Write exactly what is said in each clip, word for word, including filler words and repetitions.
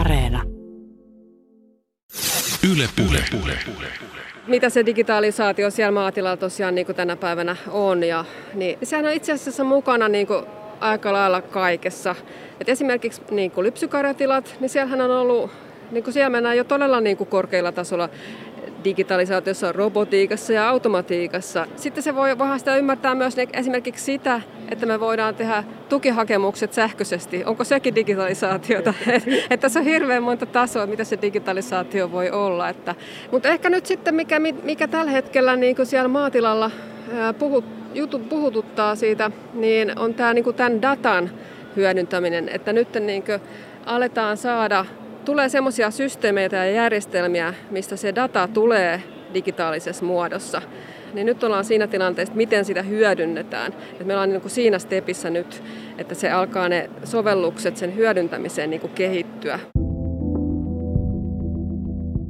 Areena. Yle Puhe. Mitä se digitalisaatio siellä maatilalla tosiaan niin kuin tänä päivänä on? Ja, niin, sehän on itse asiassa mukana niin kuin aika lailla kaikessa. Et esimerkiksi niin kuin lypsykarjatilat, niin siellähän on ollut, niin kuin siellä mennään jo todella niin kuin korkealla tasolla digitalisaatiossa, robotiikassa ja automatiikassa. Sitten se voi vahastaa ymmärtää myös esimerkiksi sitä, että me voidaan tehdä tukihakemukset sähköisesti. Onko sekin digitalisaatiota? Että et tässä on hirveän monta tasoa, mitä se digitalisaatio voi olla. Mutta ehkä nyt sitten, mikä, mikä tällä hetkellä niin kuin siellä maatilalla puhut, jutut puhututtaa siitä, niin on tämä niin kuin tämän datan hyödyntäminen. Että nyt niin kuin aletaan saada... Tulee semmoisia systeemeitä ja järjestelmiä, mistä se data tulee digitaalisessa muodossa. Niin nyt ollaan siinä tilanteessa, miten sitä hyödynnetään. Et meillä on niin kuin siinä stepissä nyt, että se alkaa ne sovellukset sen hyödyntämiseen niin kuin kehittyä.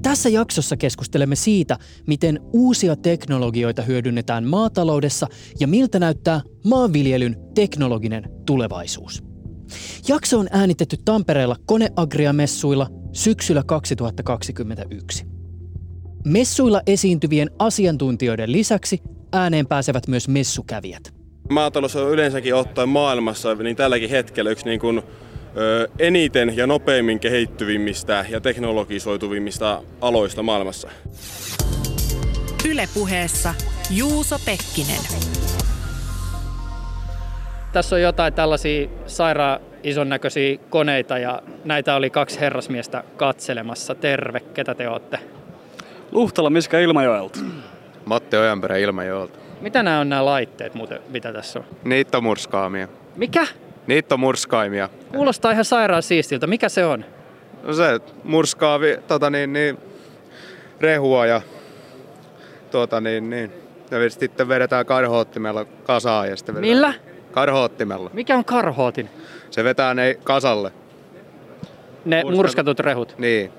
Tässä jaksossa keskustelemme siitä, miten uusia teknologioita hyödynnetään maataloudessa ja miltä näyttää maanviljelyn teknologinen tulevaisuus. Jakso on äänitetty Tampereella Koneagria-messuilla syksyllä kaksituhattakaksikymmentäyksi. Messuilla esiintyvien asiantuntijoiden lisäksi ääneen pääsevät myös messukävijät. Maatalous on yleensäkin ottaen maailmassa niin tälläkin hetkellä yksi niin kuin, ö, eniten ja nopeimmin kehittyvimmistä ja teknologisoituvimmista aloista maailmassa. Yle Puheessa Juuso Pekkinen. Tässä on jotain tällaisia sairaan ison näköisiä koneita ja näitä oli kaksi herrasmiestä katselemassa. Terve, ketä te ootte? Luhtala Miska Ilmajoelta. Matti Ojanperä Ilmajoelta. Mitä nämä on nämä laitteet muuten, mitä tässä on? Niittomurskaamia. Mikä? Niittomurskaimia. Kuulostaa ihan sairaan siistiltä. Mikä se on? No se murskaa tota niin, niin, rehua ja tuota niin, niin. Ja sitten vedetään karhoottimella kasaan ja sitten vedetään... Millä? Karhoottimella. Mikä on karhootin? Se vetää ne kasalle. Ne murskatut, murskatut rehut? Niin.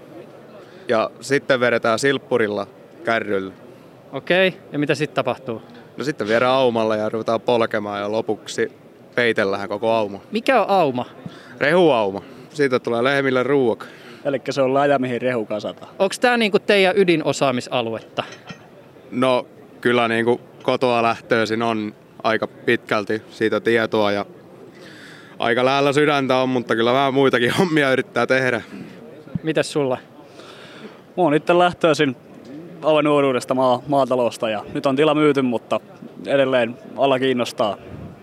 Ja sitten vedetään silppurilla kärryllä. Okei. Okay. Ja mitä sitten tapahtuu? No sitten viedään aumalla ja ruvetaan polkemaan ja lopuksi peitellään koko auma. Mikä on auma? Rehuauma. Siitä tulee lehmille ruoka. Elikkä se on laaja, mihin rehu kasataan. Onko tämä niinku teidän ydinosaamisaluetta? No kyllä niinku kotoa lähtöisin on. Aika pitkälti siitä tietoa ja aika lähellä sydäntä on, mutta kyllä vähän muitakin hommia yrittää tehdä. Mitäs sulla? Mä oon itse lähtöisin alle nuoruudesta maa, maatalosta ja nyt on tila myyty, mutta edelleen ala kiinnostaa,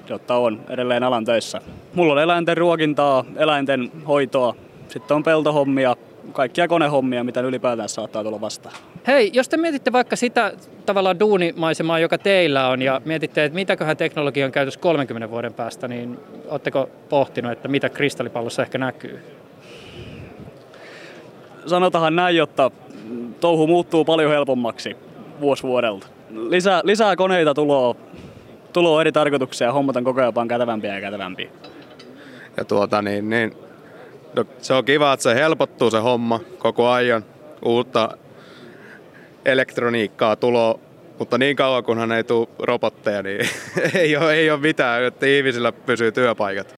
jotta on edelleen alan töissä. Mulla on eläinten ruokintaa, eläinten hoitoa, sitten on peltohommia, kaikkia konehommia, mitä ylipäätään saattaa tulla vastaan. Hei, jos te mietitte vaikka sitä tavallaan duunimaisemaa, joka teillä on, ja mietitte, että mitäköhän teknologia on käytössä kolmenkymmenen vuoden päästä, niin ootteko pohtinut, että mitä kristallipallossa ehkä näkyy? Sanotahan näin, jotta touhu muuttuu paljon helpommaksi vuosi vuodelta. Lisää, lisää koneita tuloa, tuloa eri tarkoituksia ja hommat on koko ajan kätevämpiä ja kätevämpiä. Ja tuota niin, niin. No, se on kiva, että se helpottuu se homma koko ajan. Uutta elektroniikkaa tuloa, mutta niin kauan kunhan ei tule robotteja, niin ei, ole, ei ole mitään, että ihmisillä pysyy työpaikat.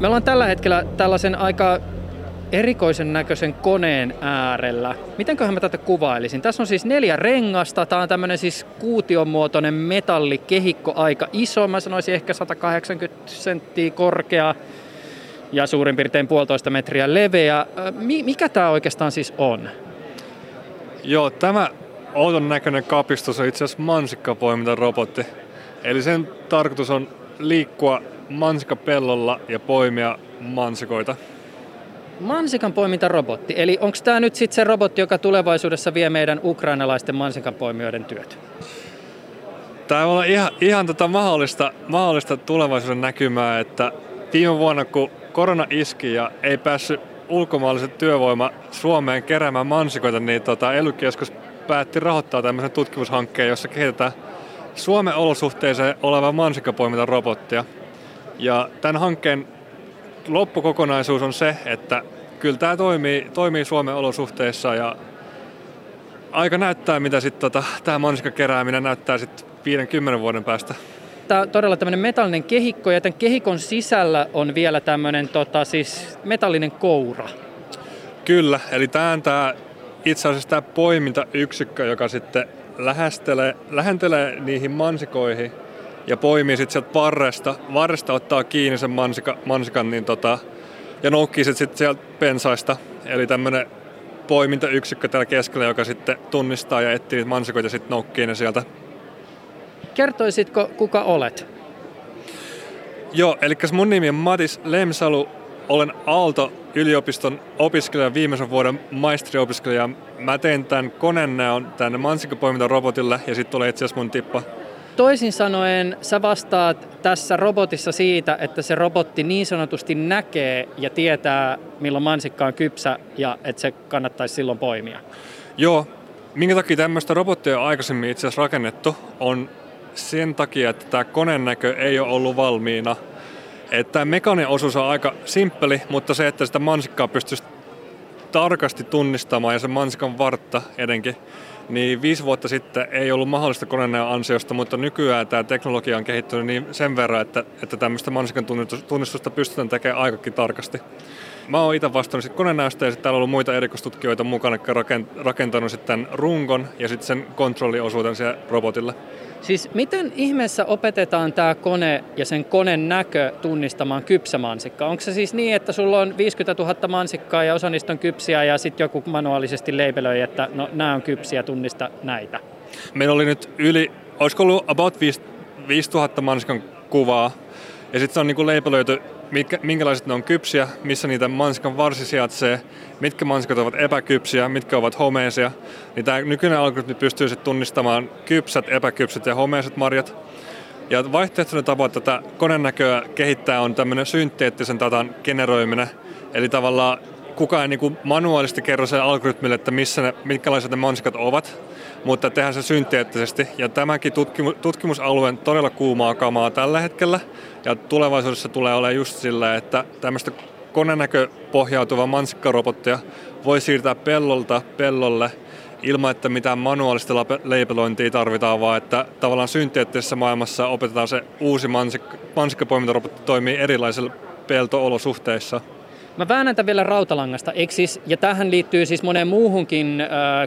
Me ollaan tällä hetkellä tällaisen aika erikoisen näköisen koneen äärellä. Mitenköhän mä tätä kuvailisin? Tässä on siis neljä rengasta. Tämä on tämmöinen siis kuutiomuotoinen metallikehikko, aika iso. Mä sanoisin ehkä sata kahdeksankymmentä senttiä korkea ja suurin piirtein puolitoista metriä leveä. Mikä tämä oikeastaan siis on? Joo, tämä outon näköinen kapistus on itse asiassa mansikkapoimintarobotti. Eli sen tarkoitus on liikkua mansikkapellolla ja poimia mansikoita. Mansikanpoimintarobotti. Eli onko tämä nyt sitten se robotti, joka tulevaisuudessa vie meidän ukrainalaisten mansikanpoimijoiden työt? Tämä on ihan, ihan tota mahdollista, mahdollista tulevaisuuden näkymää, että viime vuonna kun korona iski ja ei päässyt ulkomaalaiset työvoima Suomeen keräämään mansikoita, niin tota E L Y-keskus päätti rahoittaa tämmöisen tutkimushankkeen, jossa kehitetään Suomen olosuhteeseen olevaa mansikanpoimintarobottia. Ja tämän hankkeen loppukokonaisuus on se, että kyllä tämä toimii, toimii Suomen olosuhteissa ja aika näyttää, mitä sitten tota, tämä mansikkakerääminen näyttää sitten viidenkymmenen vuoden päästä. Tämä on todella tämmöinen metallinen kehikko, ja tämän kehikon sisällä on vielä tämmöinen tota, siis metallinen koura. Kyllä, eli tämä on tämä, itse asiassa tämä poimintayksikkö, joka sitten lähentelee niihin mansikoihin ja poimii sitten sieltä varresta. Varresta ottaa kiinni sen mansika, mansikan niin tota, ja noukkii sitten sit sieltä pensaista. Eli tämmöinen poimintayksikkö täällä keskellä, joka sitten tunnistaa ja etsii niitä mansikoita ja sitten noukkii ne sieltä. Kertoisitko, kuka olet? Joo, eli mun nimi on Matis Lemsalu. Olen Aalto-yliopiston opiskelija, viimeisen vuoden maisteriopiskelija. Mä tein tämän konennäön tänne mansikkapoimintarobotille ja sitten tulee itse asiassa mun tippa. Toisin sanoen sä vastaat tässä robotissa siitä, että se robotti niin sanotusti näkee ja tietää, milloin mansikka on kypsä ja että se kannattaisi silloin poimia. Joo. Minkä takia tämmöistä robottia on aikaisemmin itse asiassa rakennettu, on sen takia, että tämä konennäkö ei ole ollut valmiina. Että tämä mekaaninen osuus on aika simppeli, mutta se, että sitä mansikkaa pystyisi tarkasti tunnistamaan ja sen mansikan vartta etenkin, niin viisi vuotta sitten ei ollut mahdollista konennäön ansiosta, mutta nykyään tämä teknologia on kehittynyt niin sen verran, että, että tämmöistä mansikan tunnistusta pystytään tekemään aikakin tarkasti. Mä oon itse vastannut konennäöstä ja sitten täällä on ollut muita erikoistutkijoita mukana, jotka on rakentanut sitten tämän rungon ja sitten sen kontrolliosuuden siellä robotilla. Siis miten ihmeessä opetetaan tämä kone ja sen konen näkö tunnistamaan kypsä mansikkaa? Onko se siis niin, että sulla on viisikymmentätuhatta mansikkaa ja osa niistä on kypsiä ja sitten joku manuaalisesti leipelöi, että no nämä on kypsiä, tunnista näitä? Meillä oli nyt yli, olisiko ollut about viisituhatta mansikan kuvaa ja sitten se on niinku leipelöity, mitkä, minkälaiset ne on kypsiä, missä niitä mansikan varsi sijaitsee, mitkä mansikat ovat epäkypsiä, mitkä ovat homeisia. Niin tämä nykyinen algoritmi pystyy sitten tunnistamaan kypsät, epäkypsät ja homeiset marjat. Ja vaihtoehtoinen tapa tätä konennäköä kehittää on tämmöinen synteettisen datan generoiminen. Eli tavallaan kukaan ei niin manuaalisesti kerro sen algoritmille, että missä ne, minkälaiset ne mansikat ovat, mutta tehdään se synteettisesti. Ja tämäkin tutkimu- tutkimusalueen todella kuumaa kamaa tällä hetkellä. Ja tulevaisuudessa tulee olemaan just sillä, että tämmöistä konenäköpohjautuvaa mansikkarobottia voi siirtää pellolta pellolle ilman, että mitään manuaalista leipelointia tarvitaan, vaan että tavallaan synteettisessä maailmassa opetetaan se uusi mansik- mansikkapoimintarobotti toimii erilaisilla peltoolosuhteissa. Mä väännän tämän vielä rautalangasta, eikö siis, ja tähän liittyy siis moneen muuhunkin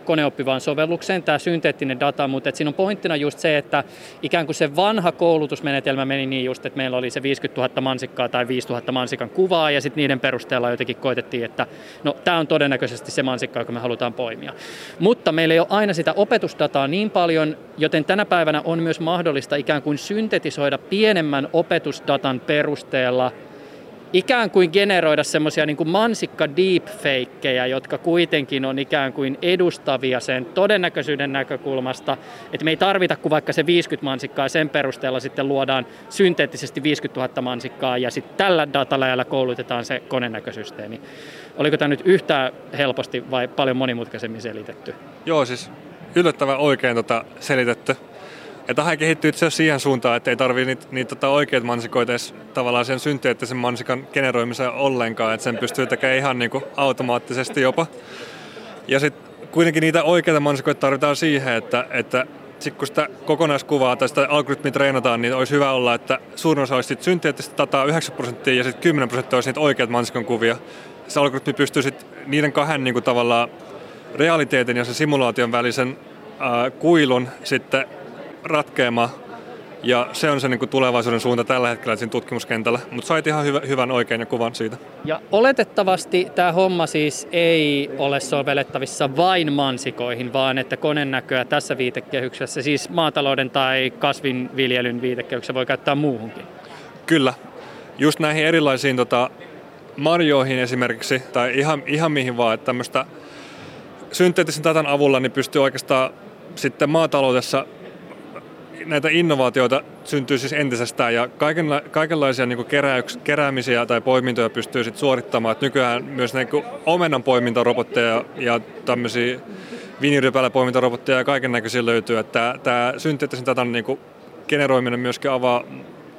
koneoppivaan sovellukseen, tämä synteettinen data, mutta et siinä on pointtina just se, että ikään kuin se vanha koulutusmenetelmä meni niin just, että meillä oli se viisikymmentätuhatta mansikkaa tai viisituhatta mansikan kuvaa, ja sitten niiden perusteella jotenkin koitettiin, että no tämä on todennäköisesti se mansikka, joka me halutaan poimia. Mutta meillä ei ole aina sitä opetusdataa niin paljon, joten tänä päivänä on myös mahdollista ikään kuin syntetisoida pienemmän opetusdatan perusteella ikään kuin generoida semmoisia niin kuin mansikka deepfakeja, jotka kuitenkin on ikään kuin edustavia sen todennäköisyyden näkökulmasta. Että me ei tarvita kuin vaikka se viisikymmentä mansikkaa ja sen perusteella sitten luodaan synteettisesti viisikymmentätuhatta mansikkaa ja sitten tällä datalajalla koulutetaan se konennäkösysteemi. Oliko tämä nyt yhtään helposti vai paljon monimutkaisemmin selitetty? Joo, siis yllättävän oikein tota selitetty. Ja tähän kehittyy itse asiassa siihen suuntaan, että ei tarvitse niitä, niitä tota oikeita mansikoita edes tavallaan sen synteettisen mansikan generoimiseen ollenkaan, että sen pystyy tekemään ihan niin kuin automaattisesti jopa. Ja sitten kuitenkin niitä oikeita mansikoita tarvitaan siihen, että, että sit kun sitä kokonaiskuvaa tai sitä algoritmia treenataan, niin olisi hyvä olla, että suurin osa olisi synteettistä dataa yhdeksän prosenttia ja sitten kymmenen prosenttia olisi niitä oikeita mansikan kuvia. Se algoritmi pystyy sitten niiden kahden niin kuin tavallaan realiteetin ja sen simulaation välisen ää, kuilun sitten ratkeamaan, ja se on se niin kuin tulevaisuuden suunta tällä hetkellä siinä tutkimuskentällä, mutta sait ihan hyvä, hyvän oikein ja kuvan siitä. Ja oletettavasti tämä homma siis ei ole sovellettavissa vain mansikoihin, vaan että konennäköä tässä viitekehyksessä, siis maatalouden tai kasvinviljelyn viitekehyksessä voi käyttää muuhunkin. Kyllä, just näihin erilaisiin tota, marjoihin esimerkiksi, tai ihan, ihan mihin vaan, että tämmöistä synteettisen datan avulla niin pystyy oikeastaan sitten maataloudessa näitä innovaatioita syntyy siis entisestään ja kaikenla- kaikenlaisia niin kuin keräyks- keräämisiä tai poimintoja pystyy sitten suorittamaan. Et nykyään myös niin kuin omenan poimintarobotteja ja tämmöisiä viinirypäälä poimintarobotteja ja kaikennäköisiä löytyy. Tämä synteettisen datan niin kuin generoiminen myöskin avaa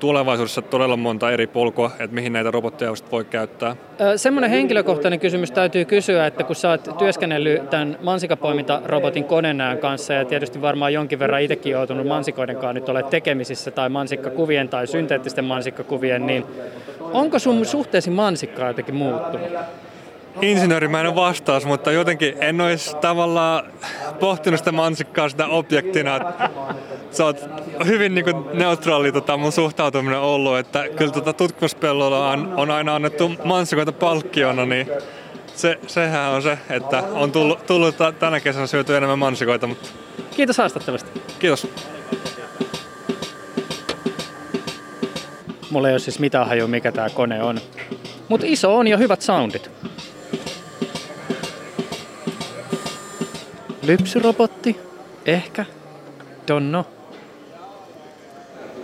tulevaisuudessa todella monta eri polkua, että mihin näitä robotteja voi käyttää? Semmoinen henkilökohtainen kysymys täytyy kysyä, että kun sä oot työskennellyt tämän mansikkapoimintarobotin konenään kanssa ja tietysti varmaan jonkin verran itsekin joutunut mansikoidenkaan nyt olet tekemisissä tai mansikkakuvien tai synteettisten mansikkakuvien, niin onko sun suhteesi mansikkaan jotenkin muuttunut? Insinöörimäinen vastaus, mutta jotenkin en olisi tavallaan pohtinut sitä mansikkaa sitä objektina. Se on hyvin niin kuin neutraali tota, mun suhtautuminen ollut, että kyllä tota, tutkimuspellolla on, on aina annettu mansikoita palkkiona, niin se, sehän on se, että on tullut, tullut tänä kesänä syöty enemmän mansikoita. Mutta... Kiitos haastattelusta. Kiitos. Mulla ei ole siis mitään hajua, mikä tää kone on, mutta iso on ja hyvät soundit. Lypsyrobotti? Ehkä? Donno.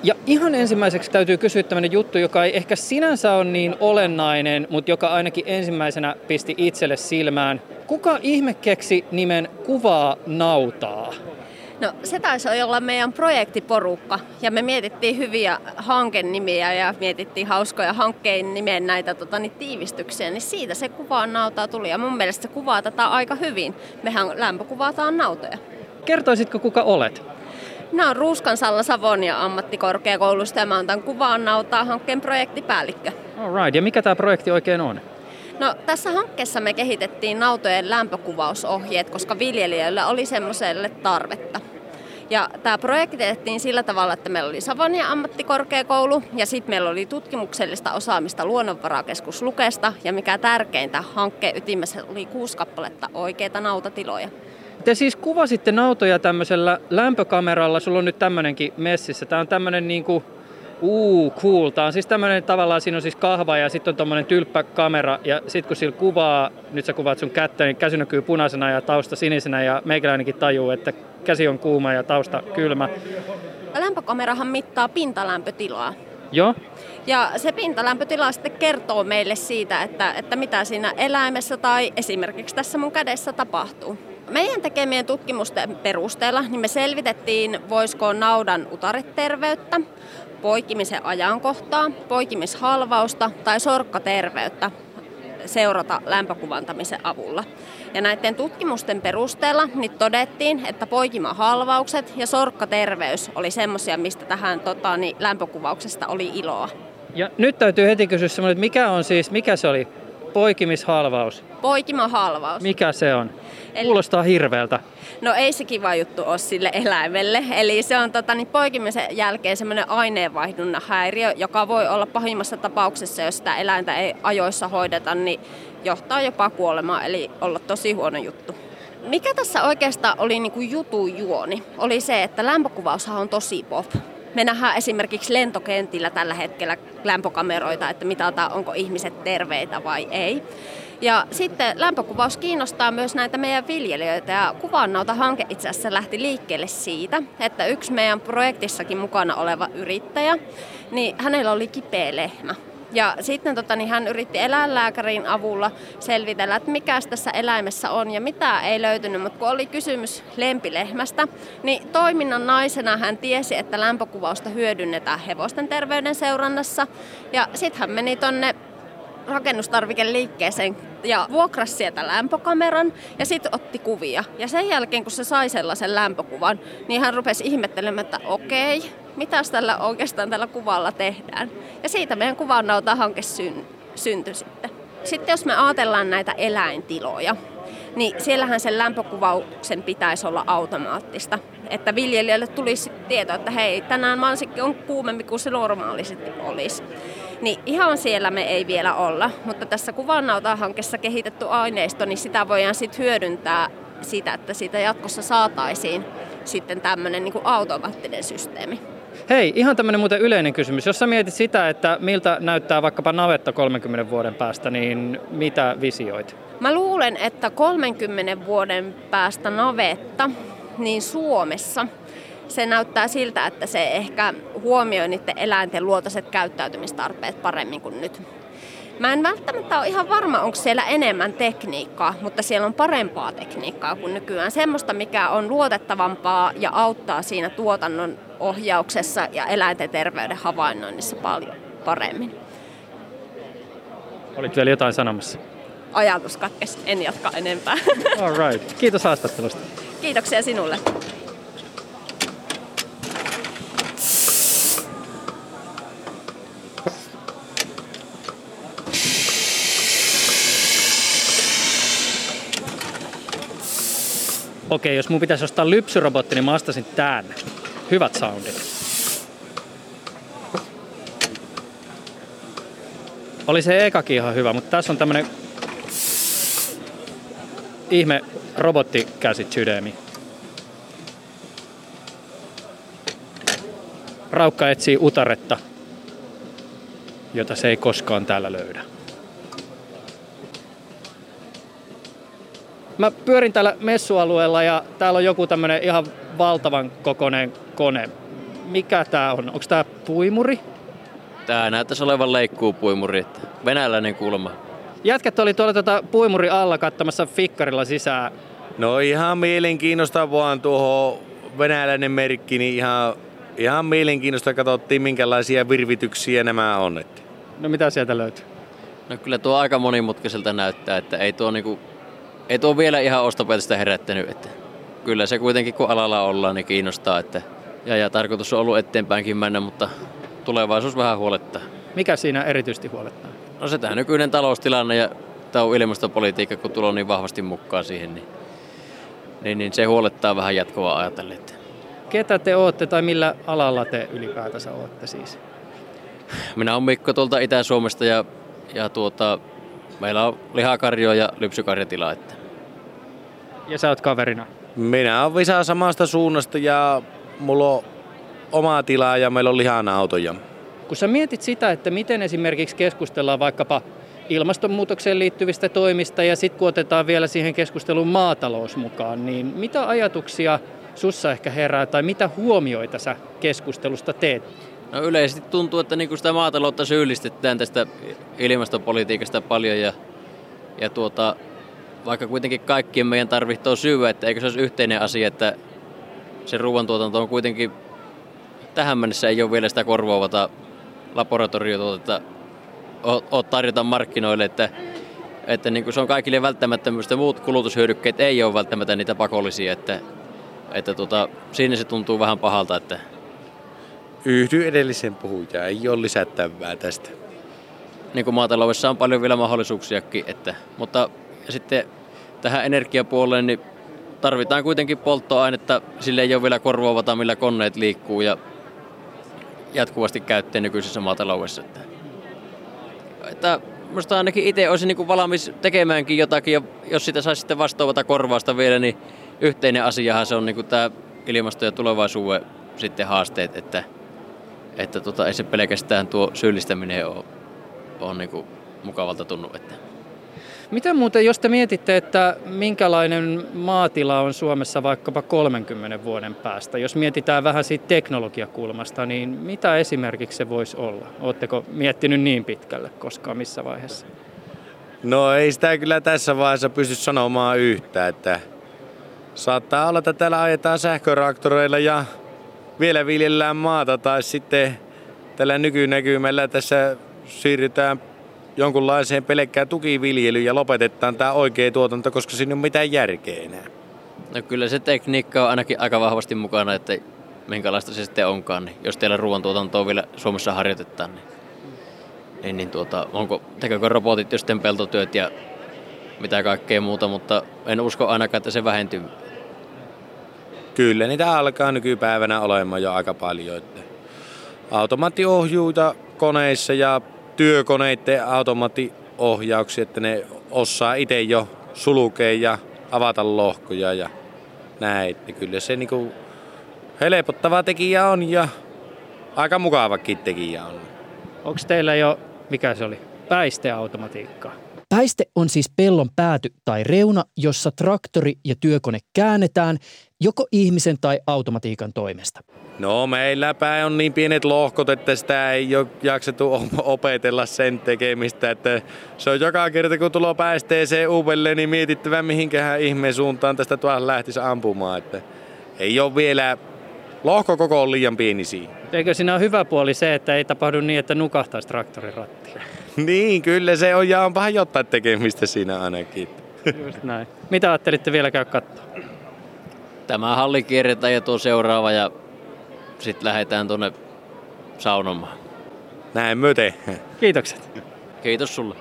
Ja ihan ensimmäiseksi täytyy kysyä tämmöinen juttu, joka ei ehkä sinänsä ole niin olennainen, mutta joka ainakin ensimmäisenä pisti itselle silmään. Kuka ihme keksi nimen Kuvaa nautaa? No se taisi olla meidän projektiporukka ja me mietittiin hyviä hankenimiä ja mietittiin hauskoja hankkeen nimeen näitä tota, niin tiivistyksiä, niin siitä se Kuvaa nautaa tuli ja mun mielestä se kuvaa tätä aika hyvin. Mehän lämpökuvataan nautoja. Kertoisitko kuka olet? Minä olen Ruuskan Salla Savonia ammattikorkeakoulusta ja mä oon tämän Kuvaa nautaa hankkeen projektipäällikkö. Alright, ja mikä tämä projekti oikein on? No, tässä hankkeessa me kehitettiin nautojen lämpökuvausohjeet, koska viljelijöillä oli semmoiselle tarvetta. Ja tämä projekti tehtiin sillä tavalla, että meillä oli Savonia ammattikorkeakoulu ja sitten meillä oli tutkimuksellista osaamista Luonnonvarakeskus Lukesta ja mikä tärkeintä, hankkeen ytimessä oli kuusi kappaletta oikeita nautatiloja. Te siis kuvasitte nautoja tämmöisellä lämpökameralla, sulla on nyt tämmöinenkin messissä, tämä on tämmöinen niinku... Uu, uh, cool. Tämä on siis tämmöinen tavallaan, siinä on siis kahva ja sitten on tommoinen tylppä kamera ja sitten kun sillä kuvaa, nyt sä kuvaat sun kättä, niin käsi näkyy punaisena ja tausta sinisenä ja meikäläinenkin tajuu, että käsi on kuuma ja tausta kylmä. Lämpökamerahan mittaa pintalämpötilaa. Joo. Ja se pintalämpötila sitten kertoo meille siitä, että, että mitä siinä eläimessä tai esimerkiksi tässä mun kädessä tapahtuu. Meidän tekemien tutkimusten perusteella niin me selvitettiin, voisiko naudan utareterveyttä, poikimisen ajankohtaa, poikimishalvausta tai sorkkaterveyttä seurata lämpökuvantamisen avulla. Ja näiden tutkimusten perusteella niin todettiin, että poikimahalvaukset ja sorkkaterveys oli semmoisia, mistä tähän tota, niin, lämpökuvauksesta oli iloa. Ja nyt täytyy heti kysyä semmoinen, että mikä on siis, mikä se oli? Poikimishalvaus. Poikimahalvaus. Mikä se on? Eli, kuulostaa hirveältä. No ei se kiva juttu ole sille eläimelle. Eli se on tota, niin poikimisen jälkeen semmoinen aineenvaihdunnan häiriö, joka voi olla pahimmassa tapauksessa, jos sitä eläintä ei ajoissa hoideta, niin johtaa jopa kuolemaan, eli olla tosi huono juttu. Mikä tässä oikeastaan oli niin kuin jutun juoni, oli se, että lämpökuvaushan on tosi pop. Me nähdään esimerkiksi lentokentillä tällä hetkellä lämpökameroita, että mitataan, onko ihmiset terveitä vai ei. Ja sitten lämpökuvaus kiinnostaa myös näitä meidän viljelijöitä ja Kuvaannauta-hanke itse asiassa lähti liikkeelle siitä, että yksi meidän projektissakin mukana oleva yrittäjä, niin hänellä oli kipeä lehmä. Ja sitten tota, niin hän yritti eläinlääkärin avulla selvitellä, että mikä tässä eläimessä on ja mitä ei löytynyt. Mutta kun oli kysymys lempilehmästä, niin toiminnan naisena hän tiesi, että lämpökuvausta hyödynnetään hevosten terveyden seurannassa. Ja sitten hän meni tuonne rakennustarvikeliikkeeseen ja vuokrasi sieltä lämpökameran ja sitten otti kuvia. Ja sen jälkeen, kun se sai sellaisen lämpökuvan, niin hän rupesi ihmettelemään, että okei, mitäs tällä oikeastaan tällä kuvalla tehdään. Ja siitä meidän Kuvaannauta-hanke syntyi sitten. Sitten jos me ajatellaan näitä eläintiloja, niin siellähän sen lämpökuvauksen pitäisi olla automaattista. Että viljelijöille tulisi tietoa, että hei, tänään mansikki on kuumempi kuin se normaalisti olisi. Niin ihan siellä me ei vielä olla, mutta tässä Kuvaannauta-hankkeessa kehitetty aineisto, niin sitä voidaan sitten hyödyntää sitä, että siitä jatkossa saataisiin sitten tämmöinen niin kuin automaattinen systeemi. Hei, ihan tämmöinen muuten yleinen kysymys. Jos sä mietit sitä, että miltä näyttää vaikkapa navetta kolmenkymmenen vuoden päästä, niin mitä visioit? Mä luulen, että kolmenkymmenen vuoden päästä navetta, niin Suomessa se näyttää siltä, että se ehkä huomioi niiden eläinten luontaiset käyttäytymistarpeet paremmin kuin nyt. Mä en välttämättä ole ihan varma, onko siellä enemmän tekniikkaa, mutta siellä on parempaa tekniikkaa kuin nykyään. Semmoista, mikä on luotettavampaa ja auttaa siinä tuotannon ohjauksessa ja eläinten terveyden havainnoinnissa paljon paremmin. Olit vielä jotain sanomassa? Ajatus katkesi, en jatka enempää. All right. Kiitos haastattelusta. Kiitoksia sinulle. Okei, jos mun pitäisi ostaa lypsyrobotti, niin mä ostaisin tän. Hyvät soundit. Oli se ekakin ihan hyvä, mutta tässä on tämmönen ihme robottikäsitsydemi. Raukka etsii utaretta, jota se ei koskaan täällä löydä. Mä pyörin täällä messualueella ja täällä on joku tämmönen ihan valtavan kokoinen kone. Mikä tää on? Onks tää puimuri? Tää näyttäisi olevan leikkuupuimuri. Venäläinen kulma. Jätkät oli tuolla tuota puimuri alla kattamassa fikkarilla sisään. No ihan mielenkiinnosta vaan tuohon venäläinen merkki, niin ihan, ihan mielenkiinnosta katsottiin minkälaisia virvityksiä nämä on. No mitä sieltä löytyy? No kyllä tuo aika monimutkaiselta näyttää, että ei tuo niinku... Ei tuo vielä ihan ostopäätöstä herättänyt, että kyllä se kuitenkin kun alalla ollaan niin kiinnostaa, että ja, ja tarkoitus on ollut eteenpäinkin mennä, mutta tulevaisuus vähän huolettaa. Mikä siinä erityisesti huolettaa? No se tämä nykyinen taloustilanne ja tämä on ilmastopolitiikka, kun tulo niin vahvasti mukaan siihen, niin, niin, niin se huolettaa vähän jatkoa ajatellen. Ketä te ootte tai millä alalla te ylipäätänsä ootte siis? Minä olen Mikko tuolta Itä-Suomesta ja, ja tuota... Meillä on lihakarjo ja lypsykarjatila. Että. Ja sä oot kaverina? Minä oon Visa samasta suunnasta ja mulla on omaa tilaa ja meillä on lihanautoja. Kun sä mietit sitä, että miten esimerkiksi keskustellaan vaikkapa ilmastonmuutokseen liittyvistä toimista ja sit kun otetaan vielä siihen keskusteluun maatalous mukaan, niin mitä ajatuksia sussa ehkä herää tai mitä huomioita sä keskustelusta teet? No yleisesti tuntuu, että niin kuin sitä maataloutta syyllistetään tästä ilmastopolitiikasta paljon ja, ja tuota, vaikka kuitenkin kaikkien meidän tarvitsee syyä, että eikö se olisi yhteinen asia, että se ruoantuotanto on kuitenkin tähän mennessä ei ole vielä sitä korvaavaa laboratoriotuotetta ole tarjota markkinoille, että, että niin kuin se on kaikille välttämättömyystä, muut kulutushyödykkeet ei ole välttämättä niitä pakollisia, että, että tuota, siinä se tuntuu vähän pahalta, että yhdy edellisen puhujaa, ei ole lisättävää tästä. Niin kuin maataloudessa on paljon vielä mahdollisuuksiakin, että, mutta sitten tähän energiapuoleen niin tarvitaan kuitenkin polttoainetta, sille ei ole vielä korvaavaa, millä koneet liikkuu ja jatkuvasti käyttöön nykyisessä maataloudessa. Että, että minusta ainakin itse olisin niin kuin valmis tekemäänkin jotakin, ja jos sitä saisi sitten vastaavaa korvausta vielä, niin yhteinen asiahan se on niin kuin tämä ilmasto ja tulevaisuuden sitten haasteet, että Että tota, ei se pelkästään tuo syyllistäminen ole, ole niin kuin mukavalta tunnu. Että. Mitä muuten, jos te mietitte, että minkälainen maatila on Suomessa vaikkapa kolmenkymmenen vuoden päästä, jos mietitään vähän siitä teknologiakulmasta, niin mitä esimerkiksi se voisi olla? Oletteko miettinyt niin pitkälle koskaan missä vaiheessa? No ei sitä kyllä tässä vaiheessa pysty sanomaan yhtään, että saattaa olla, että täällä ajetaan sähköraktoreilla ja vielä viljellään maata tai sitten tällä nykynäkymällä tässä siirrytään jonkunlaiseen pelkkään tukiviljelyyn ja lopetetaan tämä oikea tuotanto, koska siinä ei ole mitään järkeä enää. No kyllä se tekniikka on ainakin aika vahvasti mukana, että minkälaista se sitten onkaan. Niin jos teillä ruoantuotantoa vielä Suomessa harjoitetaan, niin, niin, niin tuota, onko, tekeekö robotit sitten peltotyöt ja mitä kaikkea muuta, mutta en usko ainakaan, että se vähentyy. Kyllä, niitä alkaa nykypäivänä olemaan jo aika paljon. Automaattiohjuita koneissa ja työkoneiden automaattiohjauksia, että ne osaa itse jo sulkea ja avata lohkoja ja näin. Kyllä se niinku helpottava tekijä on ja aika mukavakin tekijä on. Onko teillä jo, mikä se oli, päisteautomatiikkaa? Päiste on siis pellon pääty tai reuna, jossa traktori ja työkone käännetään joko ihmisen tai automatiikan toimesta. No meillä päin on niin pienet lohkot, että sitä ei ole jaksettu opetella sen tekemistä. Että se on joka kerta, kun tulo päästeeseen uudelleen, niin mietittävä mihinkähän ihmeen suuntaan tästä tuolla lähtisi ampumaan. Että ei ole vielä lohkokoko on liian pieni siinä. Eikö siinä ole hyvä puoli se, että ei tapahdu niin, että nukahtaisi traktorin rattiin? Niin, kyllä se on, ja on vähän jotain tekemistä siinä ainakin. Just näin. Mitä ajattelitte vielä käy katsoa? Tämä halli kierretään ja tuo seuraava, ja sitten lähdetään tuonne saunomaan. Näin me tehdään. Kiitokset. Kiitos sulle.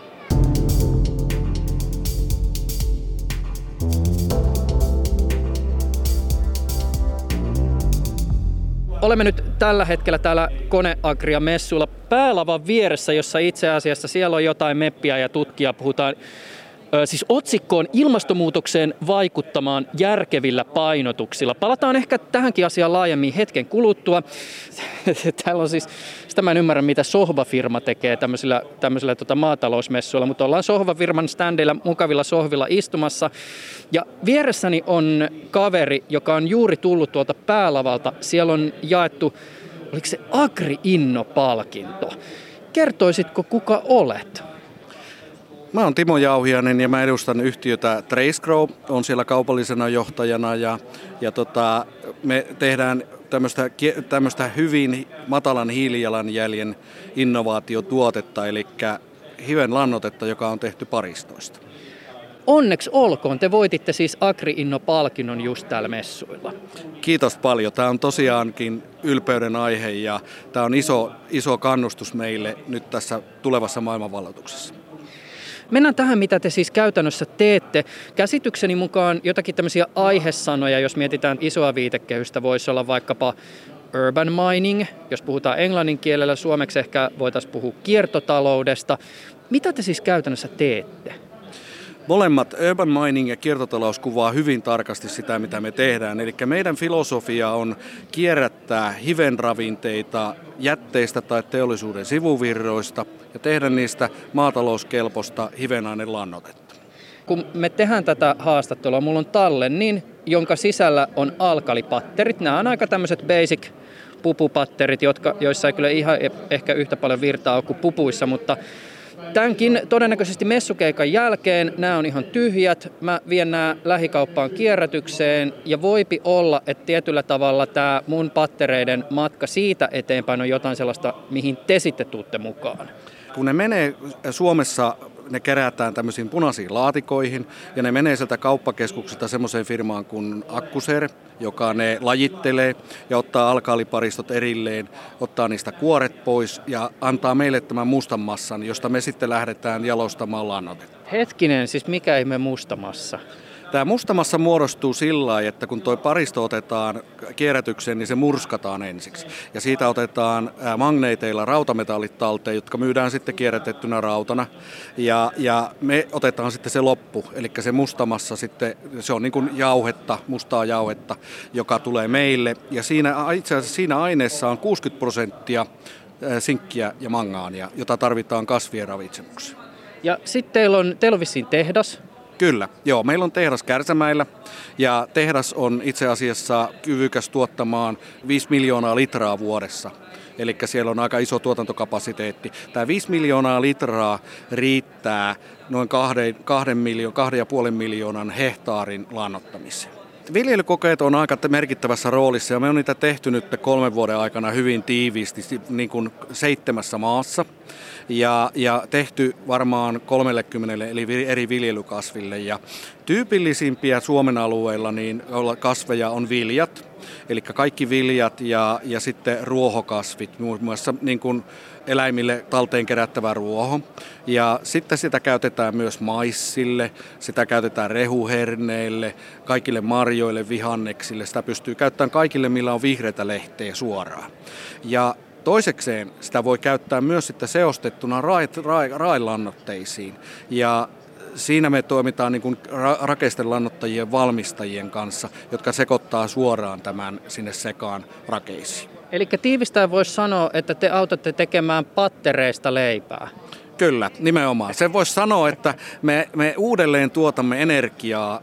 Olemme nyt tällä hetkellä täällä Koneagria-messuilla päälavan vieressä, jossa itse asiassa siellä on jotain meppiä ja tutkijaa. Puhutaan ö, siis otsikkoon ilmastonmuutokseen vaikuttamaan järkevillä painotuksilla. Palataan ehkä tähänkin asiaan laajemmin hetken kuluttua. Täällä on siis, sitä mä en ymmärrä mitä sohvafirma tekee tämmöisillä, tämmöisillä tota maatalousmessuilla, mutta ollaan sohvafirman standeilla mukavilla sohvilla istumassa. Ja vieressäni on kaveri, joka on juuri tullut tuolta päälavalta. Siellä on jaettu, oliko se Agri-inno-palkinto. Kertoisitko, kuka olet? Mä oon Timo Jauhiainen ja mä edustan yhtiötä Tracegrow. Oon siellä kaupallisena johtajana ja, ja tota, me tehdään tämmöistä, tämmöistä hyvin matalan hiilijalanjäljen innovaatiotuotetta, eli hiven lannotetta, joka on tehty paristoista. Onneksi olkoon, te voititte siis Agri-inno-palkinnon just täällä messuilla. Kiitos paljon. Tämä on tosiaankin ylpeyden aihe ja tämä on iso, iso kannustus meille nyt tässä tulevassa maailmanvallatuksessa. Mennään tähän, mitä te siis käytännössä teette. Käsitykseni mukaan jotakin tämmöisiä aihesanoja, jos mietitään isoa viitekehystä, voisi olla vaikkapa urban mining. Jos puhutaan englannin kielellä, suomeksi ehkä voitaisiin puhua kiertotaloudesta. Mitä te siis käytännössä teette? Molemmat, urban mining ja kiertotalous, kuvaa hyvin tarkasti sitä, mitä me tehdään. Eli meidän filosofia on kierrättää hiven ravinteita jätteistä tai teollisuuden sivuvirroista ja tehdä niistä maatalouskelpoista hivenainen lannotetta. Kun me tehdään tätä haastattelua, mulla on tallennin, jonka sisällä on alkalipatterit. Nämä on aika tämmöiset basic pupupatterit, jotka, joissa ei kyllä ihan ehkä yhtä paljon virtaa kuin pupuissa, mutta tämänkin todennäköisesti messukeikan jälkeen nämä on ihan tyhjät. Mä vien nämä lähikauppaan kierrätykseen ja voipi olla, että tietyllä tavalla tämä mun pattereiden matka siitä eteenpäin on jotain sellaista, mihin te sitten tuutte mukaan. Kun ne menee Suomessa, ne kerätään tämmöisiin punaisiin laatikoihin ja ne menee sieltä kauppakeskuksesta semmoiseen firmaan kuin Akkuser, joka ne lajittelee ja ottaa alkaaliparistot erilleen, ottaa niistä kuoret pois ja antaa meille tämän mustan massan, josta me sitten lähdetään jalostamaan lannotetta. Hetkinen, siis mikä ihme mustamassa? Tämä mustamassa muodostuu sillä lailla, että kun tuo paristo otetaan kierrätykseen, niin se murskataan ensiksi. Ja siitä otetaan magneeteilla rautametallit talteen, jotka myydään sitten kierrätettynä rautana. Ja, ja me otetaan sitten se loppu, eli se mustamassa sitten, se on niin kuin jauhetta, mustaa jauhetta, joka tulee meille. Ja siinä, itse asiassa siinä aineessa on kuusikymmentä prosenttia sinkkiä ja mangaania, jota tarvitaan kasvien ravitsemukseen. Ja sitten teillä on, teillä on vissiin tehdas. Kyllä, joo. Meillä on tehdas Kärsämäellä ja tehdas on itse asiassa kyvykäs tuottamaan viisi miljoonaa litraa vuodessa. Eli siellä on aika iso tuotantokapasiteetti. Tämä viisi miljoonaa litraa riittää noin kaksi pilkku viisi miljoonan hehtaarin lannoittamiseen. Viljelykokeet on aika merkittävässä roolissa ja me on niitä tehty nyt kolmen vuoden aikana hyvin tiiviisti niin kuin seitsemässä maassa ja, ja tehty varmaan kolmellekymmenelle eli eri viljelykasville. Ja tyypillisimpiä Suomen alueilla niin kasveja on viljat, eli kaikki viljat ja, ja sitten ruohokasvit, muun muassa niin kuin eläimille talteen kerättävä ruoho. Ja sitten sitä käytetään myös maissille, sitä käytetään rehuherneille, kaikille marjoille, vihanneksille. Sitä pystyy käyttämään kaikille, millä on vihreätä lehteä suoraan. Ja toisekseen sitä voi käyttää myös sitten seostettuna raelannoitteisiin. Ja siinä me toimitaan niin kuin rakeistelannoittajien valmistajien kanssa, jotka sekoittaa suoraan tämän sinne sekaan rakeisiin. Eli tiivistään voisi sanoa, että te autatte tekemään pattereista leipää. Kyllä, nimenomaan. Sen voisi sanoa, että me, me uudelleen tuotamme energiaa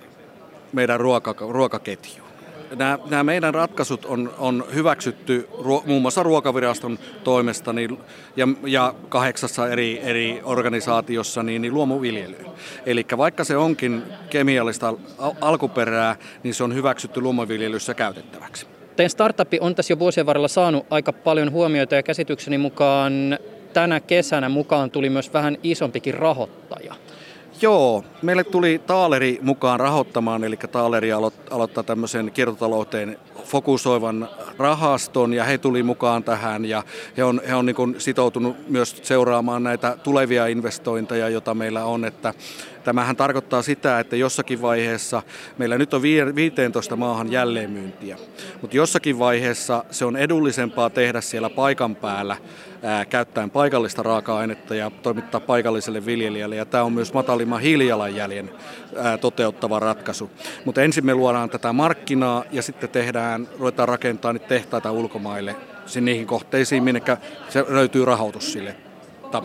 meidän ruoka, ruokaketjuun. Nämä, nämä meidän ratkaisut on, on hyväksytty ruo, muun muassa Ruokaviraston toimesta niin, ja, ja kahdeksassa eri, eri organisaatiossa niin, niin luomuviljelyyn. Eli vaikka se onkin kemiallista alkuperää, niin se on hyväksytty luomuviljelyssä käytettäväksi. Teidän startupi on tässä jo vuosien varrella saanut aika paljon huomiota ja käsitykseni mukaan tänä kesänä mukaan tuli myös vähän isompikin rahoittaja. Joo, meille tuli Taaleri mukaan rahoittamaan, eli Taaleri aloittaa tämmöisen kiertotalouteen fokusoivan rahaston, ja he tuli mukaan tähän, ja he on, he on niin kuin sitoutunut myös seuraamaan näitä tulevia investointeja, joita meillä on, että tämähän tarkoittaa sitä, että jossakin vaiheessa, meillä nyt on viisitoista maahan jälleenmyyntiä, mutta jossakin vaiheessa se on edullisempaa tehdä siellä paikan päällä, ää, käyttäen paikallista raaka-ainetta ja toimittaa paikalliselle viljelijälle, ja tämä on myös matalimman hiilijalanjäljen ää, toteuttava ratkaisu. Mutta ensin me luodaan tätä markkinaa, ja sitten tehdään, ruvetaan rakentamaan tehtaita ulkomaille, niihin kohteisiin, minne se löytyy rahoitus sille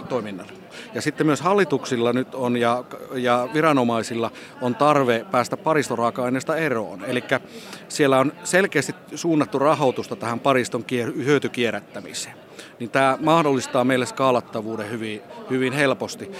toiminnalle. Ja sitten myös hallituksilla nyt on ja, ja viranomaisilla on tarve päästä paristoraaka-aineesta eroon. Eli siellä on selkeästi suunnattu rahoitusta tähän pariston kier- hyötykierrättämiseen. Niin tämä mahdollistaa meille skaalattavuuden hyvin, hyvin helposti.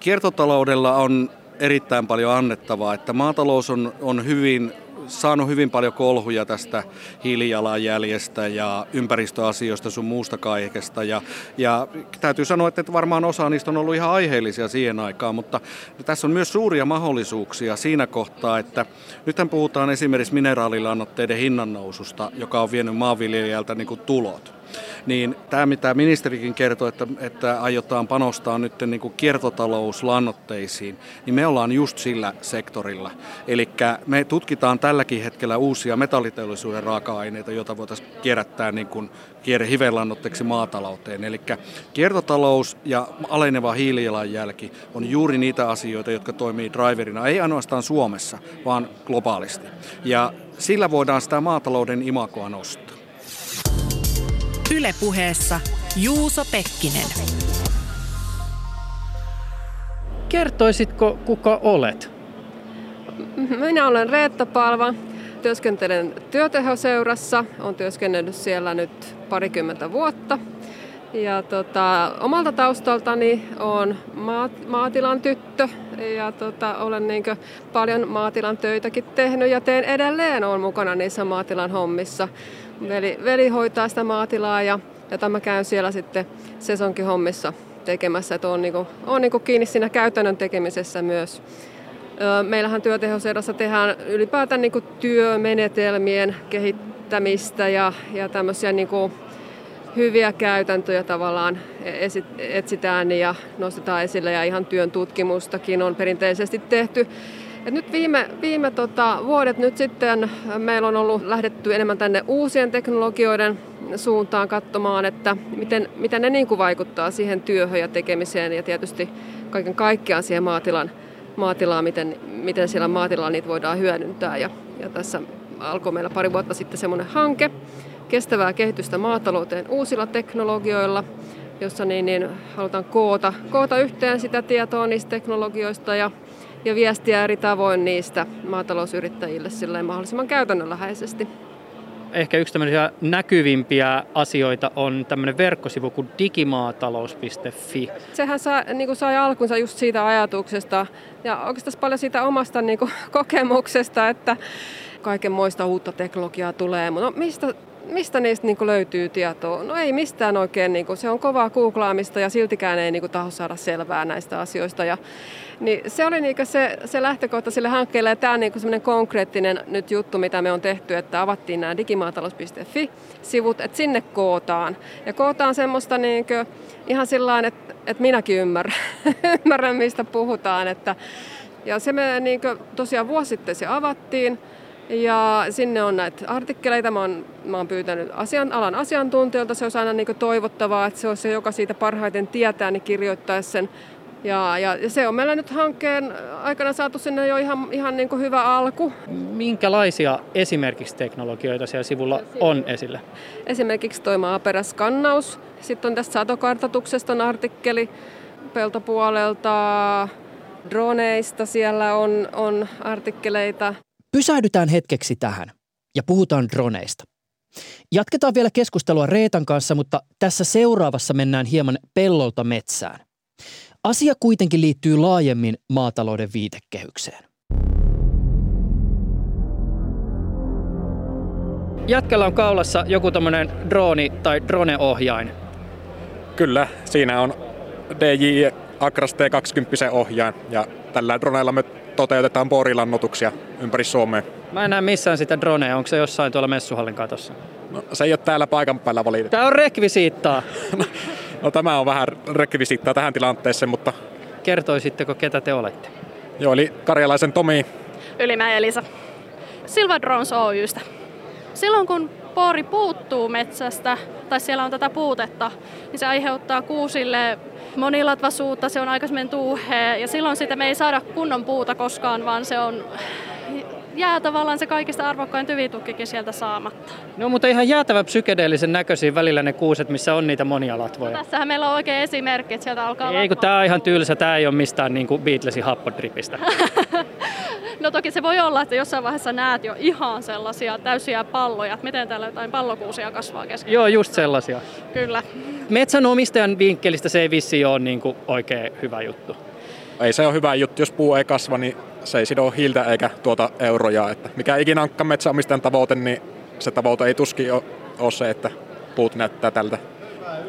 Kiertotaloudella on erittäin paljon annettavaa, että maatalous on, on hyvin... saanut hyvin paljon kolhuja tästä hiilijalanjäljestä ja ympäristöasioista sun muusta kaikesta. Ja, ja täytyy sanoa, että varmaan osa niistä on ollut ihan aiheellisia siihen aikaan, mutta tässä on myös suuria mahdollisuuksia siinä kohtaa, että nythän puhutaan esimerkiksi mineraalilannoitteiden hinnannoususta, joka on vienyt maanviljelijältä niin kuin tulot. Niin tämä, mitä ministerikin kertoi, että, että aiotaan panostaa nyt niin kuin kiertotalouslannoitteisiin, niin me ollaan just sillä sektorilla. Eli me tutkitaan tälläkin hetkellä uusia metalliteollisuuden raaka-aineita, joita voitaisiin kierrättää niin kuin kierrehivelannoitteeksi maatalouteen. Eli kiertotalous ja aleneva hiilijalanjälki on juuri niitä asioita, jotka toimii driverina, ei ainoastaan Suomessa, vaan globaalisti. Ja sillä voidaan sitä maatalouden imagoa nostaa. Yle Puheessa Juuso Pekkinen. Kertoisitko, kuka olet? Minä olen Reetta Palva. Työskentelen Työtehoseurassa. Olen työskennellyt siellä nyt parikymmentä vuotta. Ja tota, omalta taustaltani olen maat, maatilan tyttö ja tota, olen niinkö paljon maatilan töitäkin tehnyt ja teen edelleen, olen mukana niissä maatilan hommissa. Veli, veli hoitaa sitä maatilaa ja, ja mä käyn siellä sitten sesonkin hommissa tekemässä, että olen niinku, niinku kiinni siinä käytännön tekemisessä myös. Meillähän Työtehoseurassa tehdään ylipäätään niinku työmenetelmien kehittämistä ja, ja tämmöisiä niinku hyviä käytäntöjä tavallaan etsitään ja nostetaan esille ja ihan työn tutkimustakin on perinteisesti tehty. Et nyt viime, viime tota, vuodet nyt sitten meillä on ollut lähdetty enemmän tänne uusien teknologioiden suuntaan katsomaan, että miten, miten ne niin kuin vaikuttaa siihen työhön ja tekemiseen ja tietysti kaiken kaikkiaan siihen maatilan, maatilaan, miten, miten siellä maatilalla niitä voidaan hyödyntää. Ja, ja tässä alkoi meillä pari vuotta sitten semmoinen hanke, kestävää kehitystä maatalouteen uusilla teknologioilla, jossa niin, niin halutaan koota, koota yhteen sitä tietoa niistä teknologioista ja, ja viestiä eri tavoin niistä maatalousyrittäjille silleen mahdollisimman käytännönläheisesti. Ehkä yksi tämmöisiä näkyvimpiä asioita on tämmöinen verkkosivu kuin digimaatalous piste fi. Sehän saa, niin kuin sai alkunsa just siitä ajatuksesta ja oikeastaan paljon siitä omasta niin kuin kokemuksesta, että kaikenmoista uutta teknologiaa tulee, mutta no, mistä... Mistä niistä niinku löytyy tietoa? No ei mistään oikein. Niinku, se on kovaa googlaamista ja siltikään ei niinku taho saada selvää näistä asioista. Ja, niin se oli niinku se, se lähtökohta sille hankkeelle. Ja tämä on niinku semmoinen konkreettinen nyt juttu, mitä me on tehty, että avattiin nämä digimaatalous piste fi-sivut, että sinne kootaan. Ja kootaan semmoista niinku, ihan sillain, että, että minäkin ymmärrän, ymmärrän mistä puhutaan. Että, ja se me niinku, tosiaan vuosi sitten se avattiin. Ja sinne on näitä artikkeleita, mä oon, mä oon pyytänyt asian, alan asiantuntijoilta, se on aina niin kuin toivottavaa, että se on se, joka siitä parhaiten tietää, niin kirjoittaisi sen. Ja, ja, ja se on meillä nyt hankkeen aikana saatu sinne jo ihan, ihan niin kuin hyvä alku. Minkälaisia esimerkiksi teknologioita siellä sivulla on esillä? Esimerkiksi toi maaperäskannaus, sitten on tästä satokartoituksesta on artikkeli peltopuolelta, droneista siellä on, on artikkeleita. Pysähdytään hetkeksi tähän ja puhutaan droneista. Jatketaan vielä keskustelua Reetan kanssa, mutta tässä seuraavassa mennään hieman pellolta metsään. Asia kuitenkin liittyy laajemmin maatalouden viitekehykseen. Jätkellä on kaulassa joku tämmöinen drooni tai droneohjain. Kyllä, siinä on D J I Akras T kaksikymmentä ohjain ja tällä dronella me toteutetaan boorilannoituksia ympäri Suomea. Mä en näe missään sitä dronea, onko se jossain tuolla messuhallin katossa? No, se ei ole täällä paikan päällä valitettavasti. Tää on rekvisiittaa. No tämä on vähän rekvisiittaa tähän tilanteeseen, mutta... Kertoisitteko, ketä te olette? Joo, eli karjalaisen Tomi. Ylimä Elisa. SilvaDrone Oy:stä. Silloin kun boori puuttuu metsästä, tai siellä on tätä puutetta, niin se aiheuttaa kuusille monilatvasuutta, se on aikaisemmin tuuhea, ja silloin sitä me ei saada kunnon puuta koskaan, vaan se on... jää tavallaan se kaikista arvokkain tyvitukkikin sieltä saamatta. No mutta ihan jäätävä psykedeellisen näköisiä välillä ne kuuset, missä on niitä monia latvoja. No, tässähän meillä on oikein esimerkki, että sieltä alkaa... Ei kun tää on ihan tylsä, tää ei ole mistään niin kuin Beatlesin happodripistä. No toki se voi olla, että jossain vaiheessa näet jo ihan sellaisia täysiä palloja, että miten täällä jotain pallokuusia kasvaa kesken. Joo, just sellaisia. Kyllä. Metsänomistajan vinkkelistä se ei vissiin ole niin kuin oikein hyvä juttu. Ei se ole hyvä juttu, jos puu ei kasva, niin se ei sido hiiltä eikä tuota euroja. Että mikä ikinä onkaan metsänomistajan tavoite, niin se tavoite ei tuskin ole se, että puut näyttää tältä,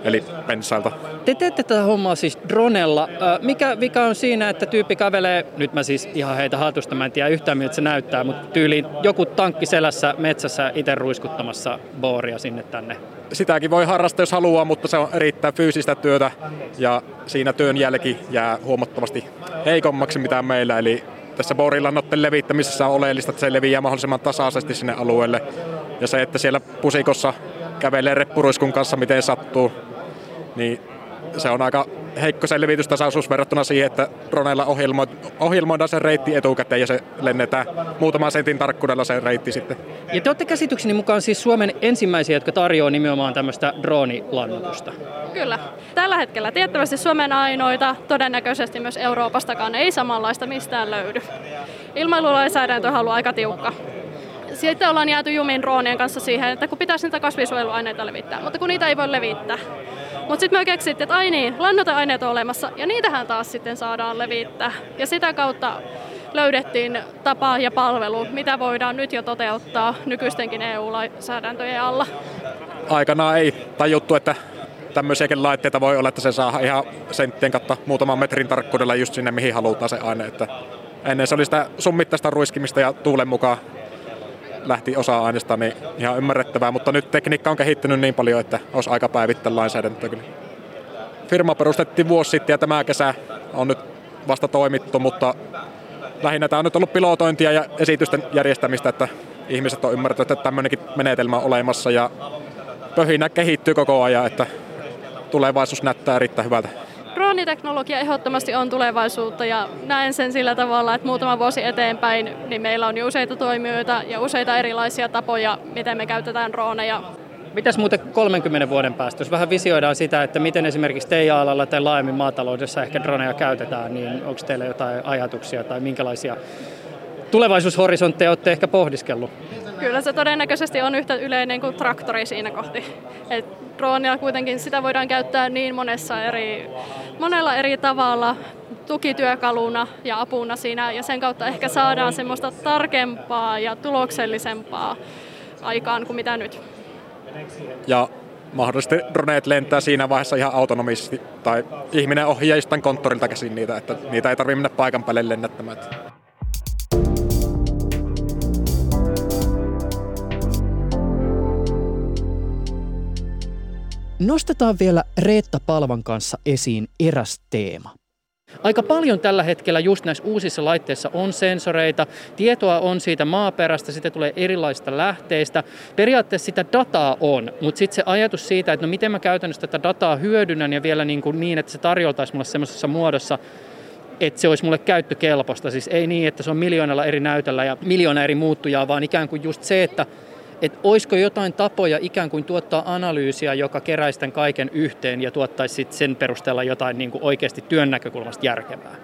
eli pensailta. Te teette tätä hommaa siis dronella. Mikä vika on siinä, että tyyppi kävelee, nyt mä siis ihan heitä hatusta, mä en tiedä yhtään miltä se näyttää, mutta tyyliin joku tankki selässä metsässä itse ruiskuttamassa booria sinne tänne. Sitäkin voi harrastaa, jos haluaa, mutta se on erittäin fyysistä työtä ja siinä työn jälki jää huomattavasti heikommaksi mitä meillä, eli tässä boorilannoitteen levittämisessä on oleellista, että se leviää mahdollisimman tasaisesti sinne alueelle. Ja se, että siellä pusikossa kävelee reppuruiskun kanssa miten sattuu, niin se on aika heikko se levitystasaisuus verrattuna siihen, että droneilla ohjelmoidaan se reitti etukäteen ja se lennetään muutaman sentin tarkkuudella se reitti sitten. Ja te olette käsitykseni mukaan siis Suomen ensimmäisiä, jotka tarjoaa nimenomaan tämmöistä droonilannoitusta. Kyllä. Tällä hetkellä tiettävästi Suomen ainoita, todennäköisesti myös Euroopastakaan, ei samanlaista mistään löydy. Ilmailulainsäädäntö on ollut aika tiukka. Sitten ollaan jääty jumiin droonien kanssa siihen, että kun pitäisi niitä kasvinsuojeluaineita levittää, mutta kun niitä ei voi levittää. Mutta sitten me keksittiin, että ai niin, lannoiteaineet on olemassa ja niitähän taas sitten saadaan levittää. Ja sitä kautta löydettiin tapa ja palvelu, mitä voidaan nyt jo toteuttaa nykyistenkin E U-lainsäädäntöjen alla. Aikanaan ei tajuttu, että tämmöisiäkin laitteita voi olla, että se saa ihan senttien kautta muutaman metrin tarkkuudella just sinne, mihin halutaan se aine. Että ennen se oli sitä summittaista ruiskimista ja tuulen mukaan lähti osaa aineesta, niin ihan ymmärrettävää, mutta nyt tekniikka on kehittynyt niin paljon, että olisi aika päivittää lainsäädäntöä kyllä. Firma perustettiin vuosi sitten ja tämä kesä on nyt vasta toimittu, mutta lähinnä tämä on nyt ollut pilotointia ja esitysten järjestämistä, että ihmiset on ymmärtänyt, että tämmöinenkin menetelmä on olemassa ja pöhinä kehittyy koko ajan, että tulevaisuus näyttää erittäin hyvältä. Drooniteknologia ehdottomasti on tulevaisuutta ja näen sen sillä tavalla, että muutama vuosi eteenpäin niin meillä on jo useita toimijoita ja useita erilaisia tapoja, miten me käytetään drooneja. Mitäs muuten kolmenkymmenen vuoden päästä, jos vähän visioidaan sitä, että miten esimerkiksi teidän alalla tai laajemmin maataloudessa ehkä droneja käytetään, niin onko teillä jotain ajatuksia tai minkälaisia tulevaisuushorisontteja olette ehkä pohdiskellut? Kyllä se todennäköisesti on yhtä yleinen kuin traktori siinä kohti. Et droonilla kuitenkin sitä voidaan käyttää niin monessa eri, monella eri tavalla tukityökaluna ja apuna siinä ja sen kautta ehkä saadaan semmoista tarkempaa ja tuloksellisempaa aikaan kuin mitä nyt. Ja mahdollisesti droneet lentää siinä vaiheessa ihan autonomisesti tai ihminen ohjeistaan konttorilta käsin niitä, että niitä ei tarvitse mennä paikan päälle lennättämään. Nostetaan vielä Reetta Palvan kanssa esiin eräs teema. Aika paljon tällä hetkellä just näissä uusissa laitteissa on sensoreita. Tietoa on siitä maaperästä, sitä tulee erilaisista lähteistä. Periaatteessa sitä dataa on, mutta sitten se ajatus siitä, että no miten mä käytännössä tätä dataa hyödynnän ja vielä niin, kuin niin että se tarjoltaisi mulle semmoisessa muodossa, että se olisi mulle käyttökelpoista. Siis ei niin, että se on miljoonalla eri näytöllä ja miljoona eri muuttujaa, vaan ikään kuin just se, että että olisiko jotain tapoja ikään kuin tuottaa analyysiä, joka keräisi tämän kaiken yhteen ja tuottaisi sen perusteella jotain niin kuin oikeasti työn näkökulmasta järkevää?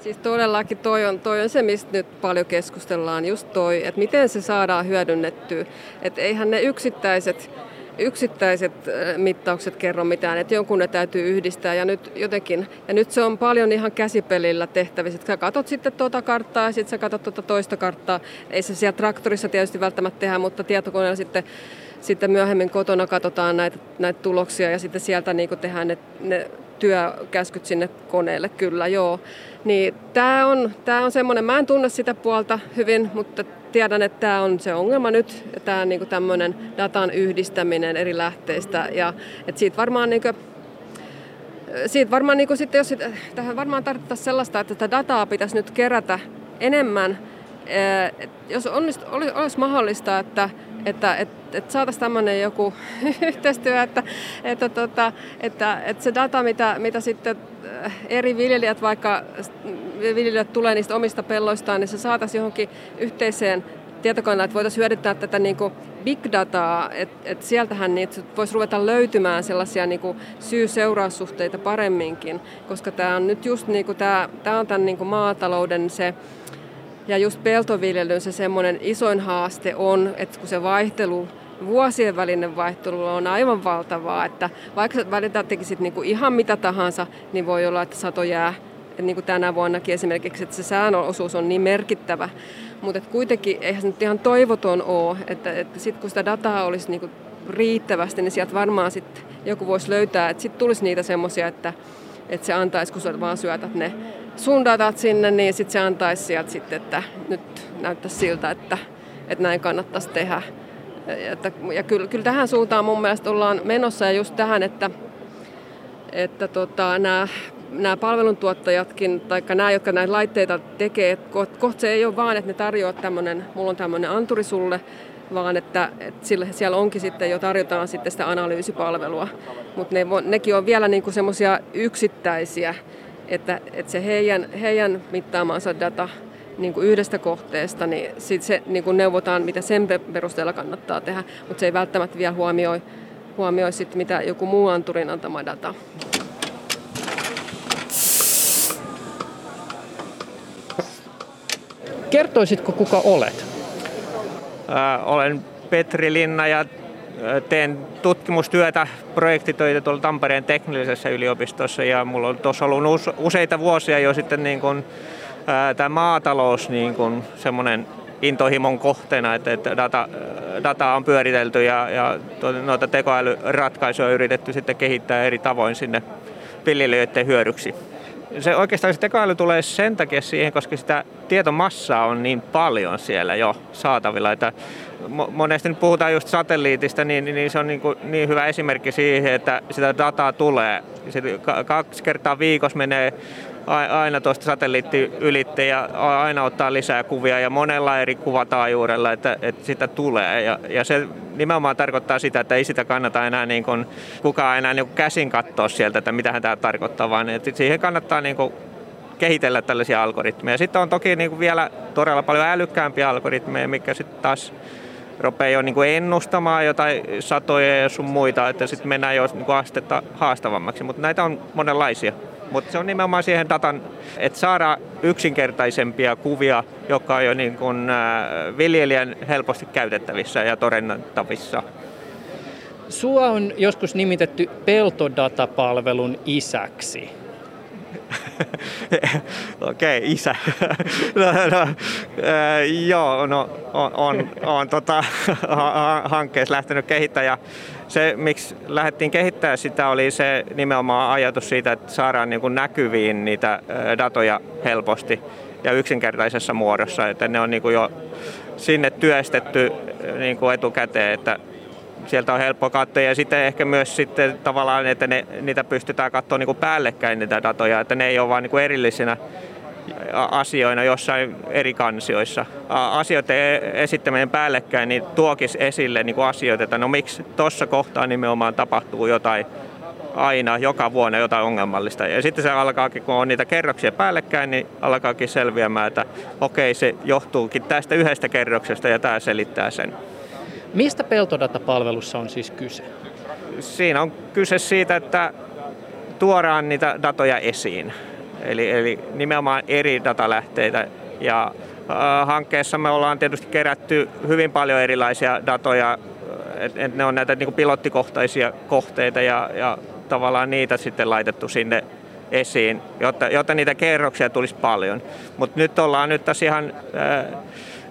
Siis todellakin toi on, toi on se, mistä nyt paljon keskustellaan, just toi, että miten se saadaan hyödynnettyä. Että eihän ne yksittäiset yksittäiset mittaukset kerro mitään, että jonkun ne täytyy yhdistää ja nyt jotenkin, ja nyt se on paljon ihan käsipelillä tehtävissä, että sä katot sitten tuota karttaa ja sitten sä katot tuota toista karttaa, ei se siellä traktorissa tietysti välttämättä tehdä, mutta tietokoneella sitten, sitten myöhemmin kotona katsotaan näitä, näitä tuloksia ja sitten sieltä niin kuin tehdään ne, ne työkäskyt sinne koneelle, kyllä, joo. Niin tämä on, tää on semmoinen, mä en tunne sitä puolta hyvin, mutta tiedän, että tämä on se ongelma nyt, tämä niinku tämmöinen datan yhdistäminen eri lähteistä. Ja et siitä varmaan, niinku, siitä varmaan niinku sitten, jos sit, tähän varmaan tarvittaisiin sellaista, että tätä dataa pitäisi nyt kerätä enemmän. Et jos onnist, olisi, olisi mahdollista, että Että, että, että saataisiin tämmöinen joku yhteistyö, että, että, että, että, että se data, mitä, mitä sitten eri viljelijät, vaikka viljelijät tulee niistä omista pelloistaan, niin se saataisiin johonkin yhteiseen tietokoneella, että voitaisiin hyödyttää tätä niin kuin big dataa, että, että sieltähän niitä voisi ruveta löytymään sellaisia niin kuin syy-seuraussuhteita paremminkin, koska tämä on nyt just niin kuin tämä, tämä on tämän niin kuin maatalouden se, ja just peltoviljelyn se semmoinen isoin haaste on, että kun se vaihtelu, vuosien välinen vaihtelu on aivan valtavaa, että vaikka välillä tekisit niinku ihan mitä tahansa, niin voi olla, että sato jää, että niin kuin tänä vuonnakin esimerkiksi, että se säännönosuus on niin merkittävä. Mutta kuitenkin eihän se nyt ihan toivoton ole, että, että sitten kun sitä dataa olisi niinku riittävästi, niin sieltä varmaan sitten joku voisi löytää, että sitten tulisi niitä semmoisia, että, että se antaisi, kun sä vaan syötät ne sun datat sinne, niin sitten se antaisi sieltä sitten, että nyt näyttäisi siltä, että, että näin kannattaisi tehdä. Ja, ja kyllä, kyllä tähän suuntaan mun mielestä ollaan menossa ja just tähän, että, että tota, nämä, nämä palveluntuottajatkin, tai nämä, jotka näitä laitteita tekee, kohta se ei ole vaan, että ne tarjoaa tämmöinen, mulla on tämmöinen anturi sulle, vaan että, että sillä, siellä onkin sitten jo tarjotaan sitten sitä analyysipalvelua. Mutta ne, nekin on vielä niinku semmoisia yksittäisiä, että, että se heidän, heidän mittaamansa data niin kuin yhdestä kohteesta, niin sit se niin kuin neuvotaan, mitä sen perusteella kannattaa tehdä, mutta se ei välttämättä vielä huomioi, huomioi sit, mitä joku muu anturin antama data. Kertoisitko, kuka olet? Äh, olen Petri Linna ja teen tutkimustyötä, projektitöitä tuolla Tampereen teknillisessä yliopistossa ja mulla on tuossa ollut useita vuosia jo sitten niin kuin tämä maatalous niin kuin semmoinen intohimon kohteena, että, että data, dataa on pyöritelty ja, ja noita tekoälyratkaisuja on yritetty sitten kehittää eri tavoin sinne viljelijöiden hyödyksi. Se oikeastaan se tekoäly tulee sen takia siihen, koska sitä tietomassaa on niin paljon siellä jo saatavilla, että monesti nyt puhutaan just satelliitista, niin, niin se on niin, kuin niin hyvä esimerkki siihen, että sitä dataa tulee. Sitten kaksi kertaa viikossa menee aina tuosta satelliitti ylitte ja aina ottaa lisää kuvia ja monella eri kuvataajuudella, että, että sitä tulee. Ja, ja se nimenomaan tarkoittaa sitä, että ei sitä kannata enää niin kuin, kukaan enää niin kuin käsin katsoa sieltä, että mitähän tämä tarkoittaa, vaan että siihen kannattaa niin kuin kehitellä tällaisia algoritmeja. Sitten on toki niin kuin vielä todella paljon älykkäämpiä algoritmeja, mikä sitten taas rupeaa jo niin kuin ennustamaan jotain satoja ja sun muita, että sitten mennään jo niin kuin astetta haastavammaksi, mutta näitä on monenlaisia. Mutta se on nimenomaan siihen datan, että saadaan yksinkertaisempia kuvia, jotka on jo niin kuin viljelijän helposti käytettävissä ja todennettavissa. Sua on joskus nimitetty peltodatapalvelun isäksi. Okei, okay, isä. no, no, äh, joo, no, on, on, on tota, hankkeessa lähtenyt kehittämään. Ja se, miksi lähdettiin kehittämään sitä, oli se nimenomaan ajatus siitä, että saadaan niin kuin näkyviin niitä datoja helposti ja yksinkertaisessa muodossa. Että ne on niin kuin jo sinne työstetty niin kuin etukäteen, että sieltä on helppo katsoa ja sitten ehkä myös sitten tavallaan, että ne, niitä pystytään katsoa niin kuin päällekkäin niitä datoja, että ne ei ole vaan niin kuin erillisinä asioina jossain eri kansioissa. Asioiden esittäminen päällekkäin niin tuokisi esille niin kuin asioita, että no miksi tuossa kohtaa nimenomaan tapahtuu jotain aina, joka vuonna jotain ongelmallista. Ja sitten se alkaakin, kun on niitä kerroksia päällekkäin, niin alkaakin selviämään, että okei, se johtuukin tästä yhdestä kerroksesta ja tämä selittää sen. Mistä peltodatapalvelussa on siis kyse? Siinä on kyse siitä, että tuodaan niitä datoja esiin. Eli, eli nimenomaan eri datalähteitä. Ja äh, hankkeessa me ollaan tietysti kerätty hyvin paljon erilaisia datoja että et ne on näitä niinku pilottikohtaisia kohteita ja, ja tavallaan niitä sitten laitettu sinne esiin, jotta, jotta niitä kerroksia tulisi paljon. Mutta nyt ollaan nyt tässä ihan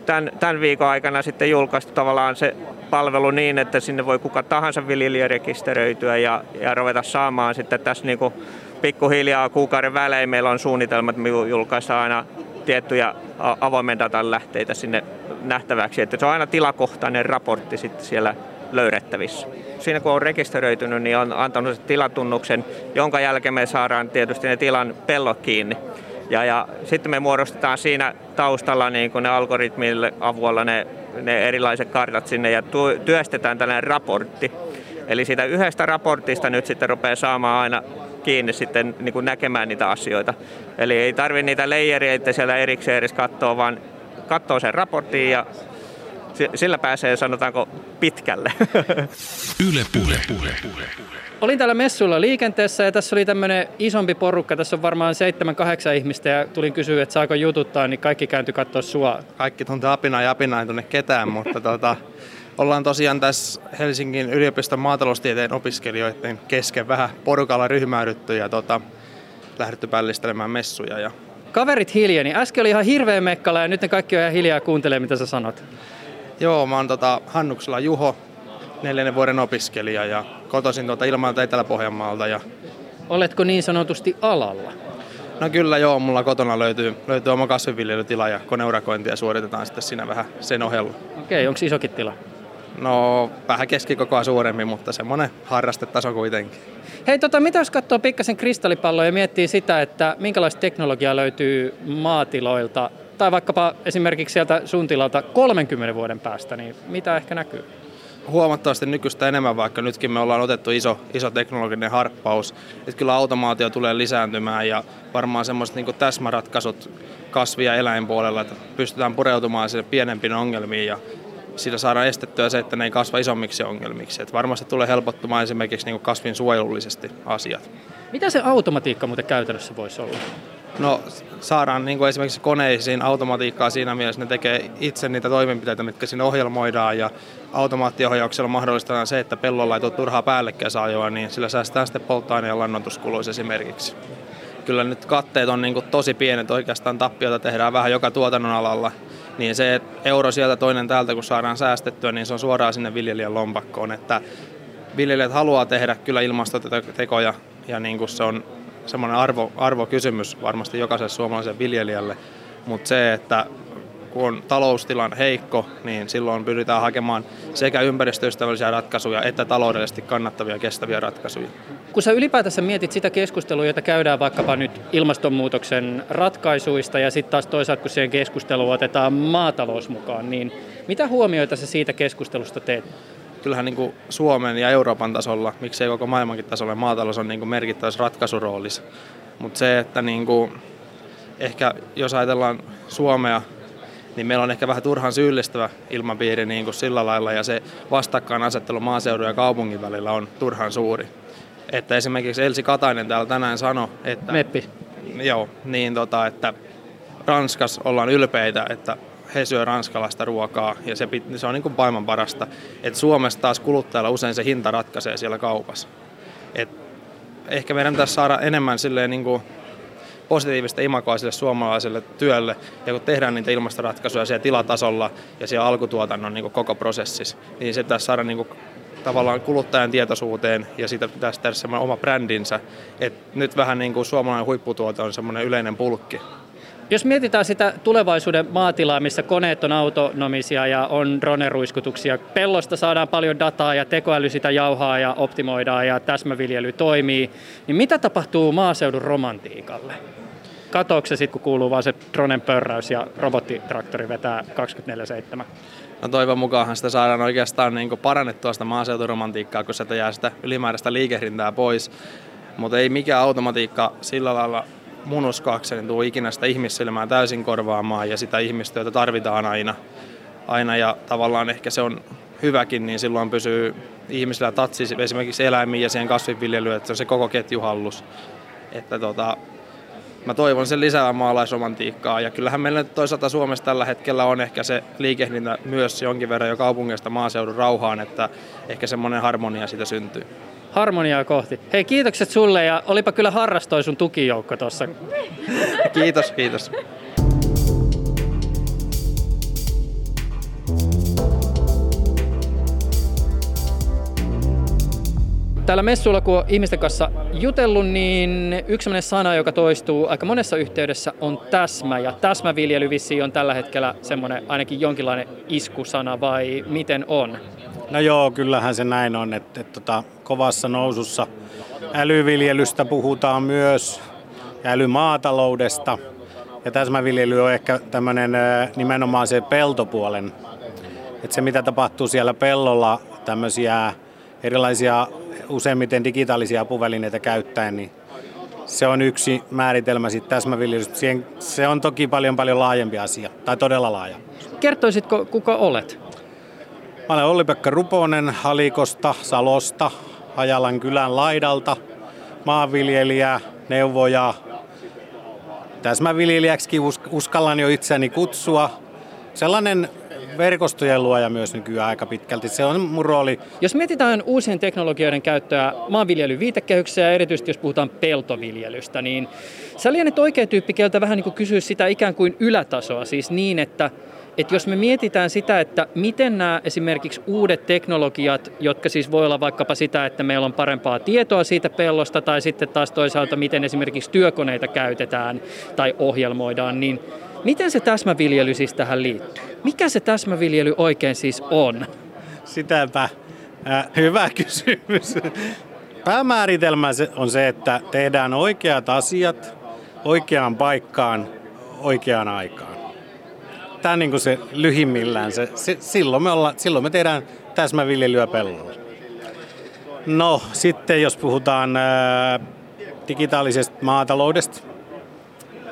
tämän, tämän viikon aikana sitten julkaistu tavallaan se palvelu niin, että sinne voi kuka tahansa viljelijä rekisteröityä ja, ja ruveta saamaan sitten tässä niinku pikkuhiljaa kuukauden välein. Meillä on suunnitelmat, me julkaistaan aina tiettyjä avoimen datan lähteitä sinne nähtäväksi. Että se on aina tilakohtainen raportti sitten siellä löydettävissä. Siinä kun on rekisteröitynyt, niin on antanut tilatunnuksen, jonka jälkeen me saadaan tietysti ne tilan pellot kiinni. Ja, ja sitten me muodostetaan siinä taustalla niin kuin ne algoritmille avulla ne, ne erilaiset kartat sinne ja työstetään tällainen raportti. Eli siitä yhdestä raportista nyt sitten rupeaa saamaan aina kiinni sitten niin kuin näkemään niitä asioita. Eli ei tarvitse niitä leijereitä siellä erikseen edes katsoa, vaan katsoo sen raportin ja sillä pääsee, sanotaanko, pitkälle. Yle Puhe. Olin täällä messuilla liikenteessä ja tässä oli tämmöinen isompi porukka. Tässä on varmaan seitsemän, kahdeksan ihmistä ja tulin kysyä, että saako jututtaa, niin kaikki kääntyi katsoa sua. Kaikki tunti apinaa ja apinaa, ei tunne ketään, mutta tuota, ollaan tosiaan tässä Helsingin yliopiston maataloustieteen opiskelijoiden kesken vähän porukalla ryhmäydytty ja tuota, lähdetty pällistelemään messuja. Ja... Kaverit hiljeni. Äsken oli ihan hirveä mekkala ja nyt ne kaikki on ihan hiljaa kuuntelee, mitä sä sanot. Joo, mä oon tota Hannuksela Juho, neljännen vuoden opiskelija ja kotoisin tuolta Ilmajoelta Etelä-Pohjanmaalta. Ja... Oletko niin sanotusti alalla? No kyllä joo, mulla kotona löytyy, löytyy oma kasvinviljelytila ja koneurakointia suoritetaan sitten siinä vähän sen ohella. Okei, onko isokin tila? No vähän keskikokoa suuremmin, mutta semmoinen harrastetaso kuitenkin. Hei, tota, mitä jos katsoo pikkasen kristallipalloa ja miettii sitä, että minkälaista teknologiaa löytyy maatiloilta tai vaikkapa esimerkiksi sieltä sun tilalta kolmenkymmenen vuoden päästä, niin mitä ehkä näkyy? Huomattavasti nykyistä enemmän, vaikka nytkin me ollaan otettu iso, iso teknologinen harppaus. Että kyllä automaatio tulee lisääntymään ja varmaan semmoiset niin kuin täsmäratkaisut kasvi- ja eläinpuolella, että pystytään pureutumaan sinne pienempiin ongelmiin ja sillä saadaan estettyä se, että ne ei kasva isommiksi ongelmiksi. Että varmasti tulee helpottumaan esimerkiksi niin kuin kasvin suojelullisesti asiat. Mitä se automatiikka muuten käytännössä voisi olla? No saadaan niin kuin esimerkiksi koneisiin automatiikkaa siinä mielessä, ne tekee itse niitä toimenpiteitä, mitkä siinä ohjelmoidaan ja automaattiohjauksella mahdollistetaan se, että pellolla ei tule turhaa päällekkäisajoa, niin sillä säästään sitten polttoaineen ja lannoituskuluissa esimerkiksi. Kyllä nyt katteet on niin kuin tosi pienet, oikeastaan tappiota tehdään vähän joka tuotannon alalla, niin se, että euro sieltä toinen täältä kun saadaan säästettyä, niin se on suoraan sinne viljelijän lompakkoon, että viljelijät haluaa tehdä kyllä ilmastotekoja ja niin kuin se on semmoinen arvo, arvokysymys varmasti jokaiselle suomalaiselle viljelijälle, mutta se, että kun on taloustilan heikko, niin silloin pyritään hakemaan sekä ympäristöystävällisiä ratkaisuja että taloudellisesti kannattavia ja kestäviä ratkaisuja. Kun sä ylipäätänsä mietit sitä keskustelua, jota käydään vaikkapa nyt ilmastonmuutoksen ratkaisuista ja sitten taas toisaalta, kun siihen keskusteluun otetaan maatalous mukaan, niin mitä huomioita sä siitä keskustelusta teet? Kyllähän niin kuin Suomen ja Euroopan tasolla, miksei koko maailmankin tasolla, maatalous on niin kuin merkittävässä ratkaisuroolissa. Mutta se, että niin kuin, ehkä jos ajatellaan Suomea, niin meillä on ehkä vähän turhan syyllistävä ilmapiiri niin kuin sillä lailla, ja se vastakkainasettelu maaseudun ja kaupungin välillä on turhan suuri. Että esimerkiksi Elsi Katainen täällä tänään sanoi, että, Meppi. Joo, niin tota, että Ranskassa ollaan ylpeitä, että he syö ranskalaista ruokaa ja se, se on niin kuin maailman parasta. Et Suomessa taas kuluttajalla usein se hinta ratkaisee siellä kaupassa. Et ehkä meidän pitäisi saada enemmän silleen niin kuin positiivista imagoa sille suomalaiselle työlle. Ja kun tehdään niitä ilmastoratkaisuja siellä tilatasolla ja siellä alkutuotannon niin kuin koko prosessissa, niin se pitäisi saada niin kuin tavallaan kuluttajan tietoisuuteen ja siitä pitäisi tehdä semmoinen oma brändinsä. Et nyt vähän niin kuin suomalainen huipputuote on semmoinen yleinen pulkki. Jos mietitään sitä tulevaisuuden maatilaa, missä koneet on autonomisia ja on droneruiskutuksia, pellosta saadaan paljon dataa ja tekoäly sitä jauhaa ja optimoidaan ja täsmäviljely toimii, niin mitä tapahtuu maaseudun romantiikalle? Katoako se sitten, kun kuuluu vaan se dronen pörräys ja robottitraktori vetää kaksikymmentäneljä seitsemän? No toivon mukaanhan sitä saadaan oikeastaan niin kuin parannettua sitä maaseuturomantiikkaa, kun sieltä jää sitä ylimääräistä liikehdintää pois, mutta ei mikään automatiikka sillä lailla mun uskoakseni tuu ikinä sitä ihmissilmää täysin korvaamaan ja sitä ihmistyötä tarvitaan aina. aina ja tavallaan ehkä se on hyväkin, niin silloin pysyy ihmisillä tatsi esimerkiksi eläimiin ja siihen kasvinviljelyyn, että se on se koko ketjuhallus. Että tota, mä toivon sen lisäävän maalaisromantiikkaa. Ja kyllähän meillä toisaalta Suomessa tällä hetkellä on ehkä se liikehdintä myös jonkin verran jo kaupungeista maaseudun rauhaan, että ehkä semmoinen harmonia siitä syntyy. Harmoniaa kohti. Hei, kiitokset sulle ja olipa kyllä harrastoi sun tukijoukko tuossa. Kiitos, kiitos. Täällä messuilla, kun on ihmisten kanssa jutellut, niin yksi sellainen sana, joka toistuu aika monessa yhteydessä, on täsmä. Ja täsmäviljely vissiin on tällä hetkellä semmoinen ainakin jonkinlainen iskusana, vai miten on? No joo, kyllähän se näin on, että, että, että kovassa nousussa älyviljelystä puhutaan myös, ja älymaataloudesta. Ja täsmäviljely on ehkä tämmöinen nimenomaan se peltopuolen. Että se, mitä tapahtuu siellä pellolla, tämmöisiä erilaisia useimmiten digitaalisia apuvälineitä käyttäen, niin se on yksi määritelmä sitten täsmäviljelystä. Se on toki paljon paljon laajempi asia, tai todella laaja. Kertoisitko, kuka olet? Mä olen Olli-Pekka Ruponen Halikosta, Salosta, Hajalan kylän laidalta, maanviljelijä, neuvoja, täsmäviljelijäksikin uskallan jo itseäni kutsua. Sellainen verkostojen luoja myös nykyään aika pitkälti. Se on mun rooli. Jos mietitään uusien teknologioiden käyttöä maanviljelyn viitekehyksessä ja erityisesti jos puhutaan peltoviljelystä, niin sä lienet oikea tyyppi, keltä vähän niin kuin kysyä sitä ikään kuin ylätasoa. Siis niin, että, että jos me mietitään sitä, että miten nämä esimerkiksi uudet teknologiat, jotka siis voi olla vaikkapa sitä, että meillä on parempaa tietoa siitä pellosta tai sitten taas toisaalta miten esimerkiksi työkoneita käytetään tai ohjelmoidaan, niin miten se täsmäviljely siis tähän liittyy? Mikä se täsmäviljely oikein siis on? Sitäpä. Äh, hyvä kysymys. Päämääritelmä on se, että tehdään oikeat asiat oikeaan paikkaan oikeaan aikaan. Tämä on niin kuin se lyhimmillään. Se, se, silloin, me olla, silloin me tehdään täsmäviljelyä pellolla. No, sitten jos puhutaan äh, digitaalisesta maataloudesta,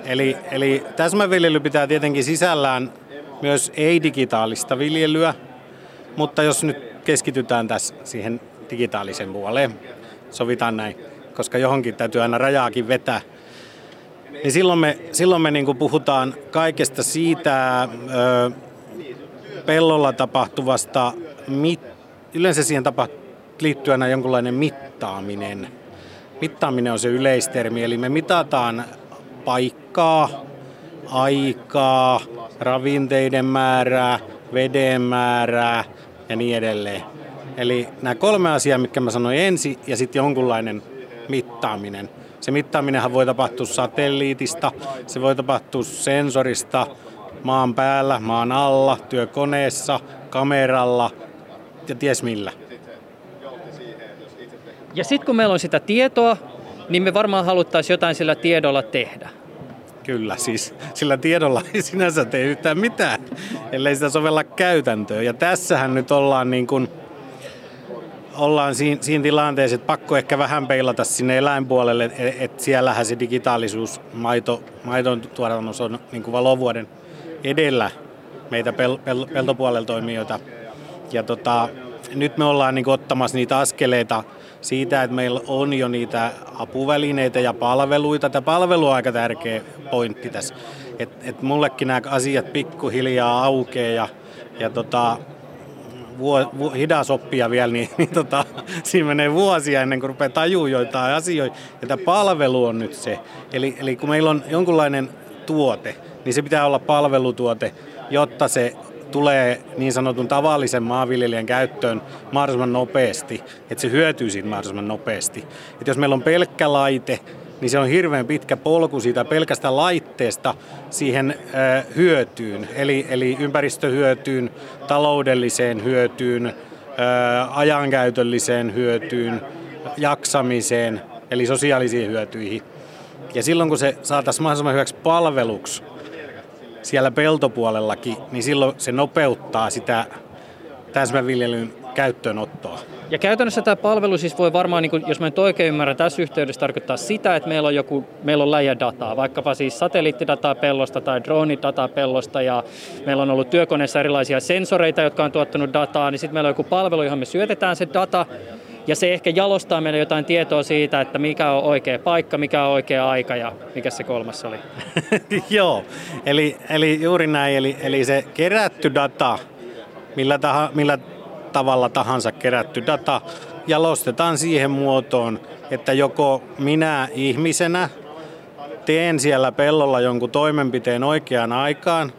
Eli, eli täsmäviljely pitää tietenkin sisällään myös ei-digitaalista viljelyä, mutta jos nyt keskitytään tässä siihen digitaalisen puoleen, sovitaan näin, koska johonkin täytyy aina rajaakin vetää, niin silloin me, silloin me niin kuin puhutaan kaikesta siitä ö, pellolla tapahtuvasta, mit, yleensä siihen tapa, liittyy aina jonkunlainen mittaaminen. Mittaaminen on se yleistermi, eli me mitataan paikkaa, aikaa, ravinteiden määrää, veden määrää ja niin edelleen. Eli nämä kolme asiaa, mitkä mä sanoin ensin, ja sitten jonkunlainen mittaaminen. Se mittaaminenhan voi tapahtua satelliitista, se voi tapahtua sensorista, maan päällä, maan alla, työkoneessa, kameralla ja ties millä. Ja sitten kun meillä on sitä tietoa, niin me varmaan haluttaisiin jotain sillä tiedolla tehdä. Kyllä, siis sillä tiedolla ei sinänsä tee yhtään mitään, ellei sitä sovella käytäntöön. Ja tässähän nyt ollaan, niin kuin, ollaan siinä, siinä tilanteessa, että pakko ehkä vähän peilata sinne eläinpuolelle, että et siellähän se digitaalisuus maito, maidon tuotannossa on niin kuin valovuoden edellä meitä pel, pel, peltopuolella toimijoita. Ja tota, nyt me ollaan niin kuin ottamassa niitä askeleita siitä, että meillä on jo niitä apuvälineitä ja palveluita. Tämä palvelu on aika tärkeä pointti tässä. Et, et mullekin nämä asiat pikkuhiljaa aukeaa ja, ja tota, vuo, vu, hidas oppia vielä, niin, niin tota, siinä menee vuosia ennen kuin rupeaa tajumaan joitain asioita. Ja tämä palvelu on nyt se. Eli, eli kun meillä on jonkunlainen tuote, niin se pitää olla palvelutuote, jotta se tulee niin sanotun tavallisen maanviljelijän käyttöön mahdollisimman nopeasti, että se hyötyy siitä mahdollisimman nopeasti. Että jos meillä on pelkkä laite, niin se on hirveän pitkä polku siitä pelkästä laitteesta siihen ö, hyötyyn, eli, eli ympäristöhyötyyn, taloudelliseen hyötyyn, ö, ajankäytölliseen hyötyyn, jaksamiseen, eli sosiaalisiin hyötyihin. Ja silloin kun se saataisiin mahdollisimman hyväksi palveluksi, siellä peltopuolellakin, niin silloin se nopeuttaa sitä täsmäviljelyn käyttöönottoa. Ja käytännössä tämä palvelu siis voi varmaan, niin kuin, jos mä nyt oikein ymmärrän, tässä yhteydessä tarkoittaa sitä, että meillä on, joku, meillä on läjädataa, vaikkapa siis satelliittidataa pellosta tai drone-dataa pellosta, ja meillä on ollut työkoneessa erilaisia sensoreita, jotka on tuottanut dataa, niin sitten meillä on joku palvelu, johon me syötetään se data, Ja se ehkä jalostaa meille jotain tietoa siitä, että mikä on oikea paikka, mikä on oikea aika ja mikä se kolmas oli. Joo, eli, eli juuri näin. Eli, eli se kerätty data, millä, taha, millä tavalla tahansa kerätty data, jalostetaan siihen muotoon, että joko minä ihmisenä teen siellä pellolla jonkun toimenpiteen oikeaan aikaan,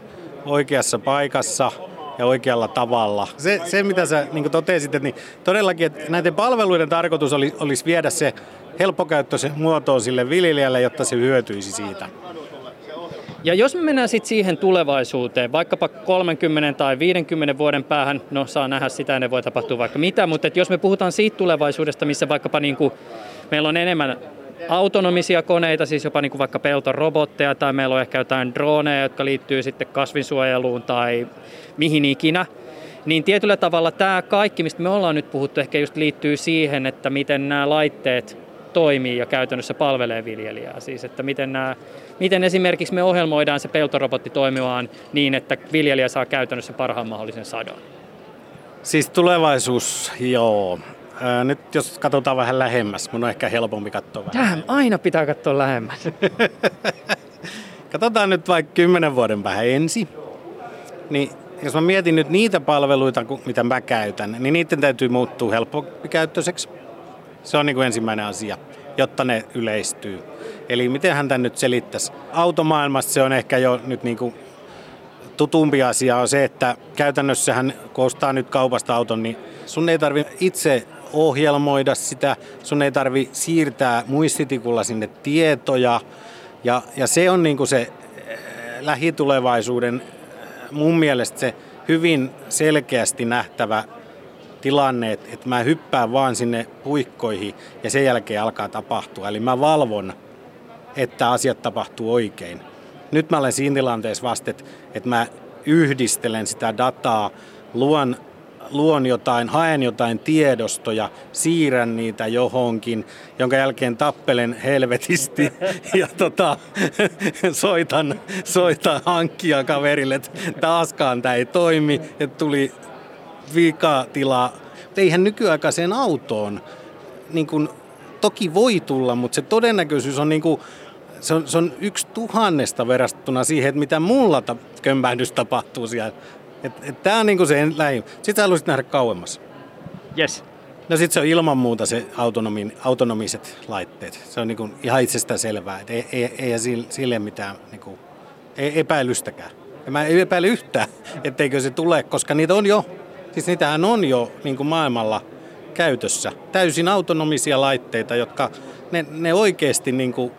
oikeassa paikassa ja oikealla tavalla. Se, se mitä sä niin totesit, että niin todellakin että näiden palveluiden tarkoitus oli, olisi viedä se helppokäyttöisen muotoon sille viljelijälle, jotta se hyötyisi siitä. Ja jos me mennään sitten siihen tulevaisuuteen, vaikkapa kolmekymmentä tai viidenkymmenen vuoden päähän, no saa nähdä sitä, ennen voi tapahtua vaikka mitä, mutta jos me puhutaan siitä tulevaisuudesta, missä vaikkapa niin kuin meillä on enemmän autonomisia koneita, siis jopa niin kuin vaikka peltorobotteja, tai meillä on ehkä jotain droneja, jotka liittyy sitten kasvinsuojeluun tai mihin ikinä, niin tietyllä tavalla tämä kaikki, mistä me ollaan nyt puhuttu, ehkä just liittyy siihen, että miten nämä laitteet toimii ja käytännössä palvelee viljelijää. Siis, että miten, nämä, miten esimerkiksi me ohjelmoidaan se peltorobotti toimimaan niin, että viljelijä saa käytännössä parhaan mahdollisen sadon. Siis tulevaisuus, joo. Nyt jos katsotaan vähän lähemmäs, mun on ehkä helpompi katsoa vähän. Tähän aina pitää katsoa lähemmäs. Katsotaan nyt vaikka kymmenen vuoden päähän ensi. Niin, jos mä mietin nyt niitä palveluita, mitä mä käytän, niin niiden täytyy muuttua helppokäyttöiseksi. Se on niin kuin ensimmäinen asia, jotta ne yleistyy. Eli miten hän tämän nyt selittäisi? Automaailmasta se on ehkä jo nyt niin kuin tutumpi asia on se, että käytännössähän kun ostaa nyt kaupasta auton, niin sun ei tarvitse itse ohjelmoida sitä, sun ei tarvitse siirtää muistitikulla sinne tietoja. Ja, ja se on niin kuin se lähitulevaisuuden mun mielestä se hyvin selkeästi nähtävä tilanne, että mä hyppään vaan sinne puikkoihin ja sen jälkeen alkaa tapahtua. Eli mä valvon, että asiat tapahtuu oikein. Nyt mä olen siinä tilanteessa vasta, että mä yhdistelen sitä dataa, luon, luon jotain, haen jotain tiedostoja, siirrän niitä johonkin, jonka jälkeen tappelen helvetisti ja tota, soitan, soitan hankkia kaverille, että taaskaan tämä ei toimi, että tuli vikatila. Eihän nykyaikaiseen autoon niin kun, toki voi tulla, mutta se todennäköisyys on, niin kun, se on, se on yksi tuhannesta verrattuna siihen, että mitä mulla ta- kömpähdys tapahtuu siellä. Tämä on niin kun se lähin. Sitten haluaisit nähdä kauemmas. Yes. No sitten se on ilman muuta se autonomi, autonomiset laitteet. Se on niin kun, ihan itsestään selvää. Ei, ei, ei sille mitään niin kun, ei epäilystäkään. Ja mä en epäile yhtään, etteikö se tule, koska niitä on jo. Siis niitähän on jo niin kuin maailmalla käytössä. Täysin autonomisia laitteita, jotka ne, ne oikeasti, niin kuin,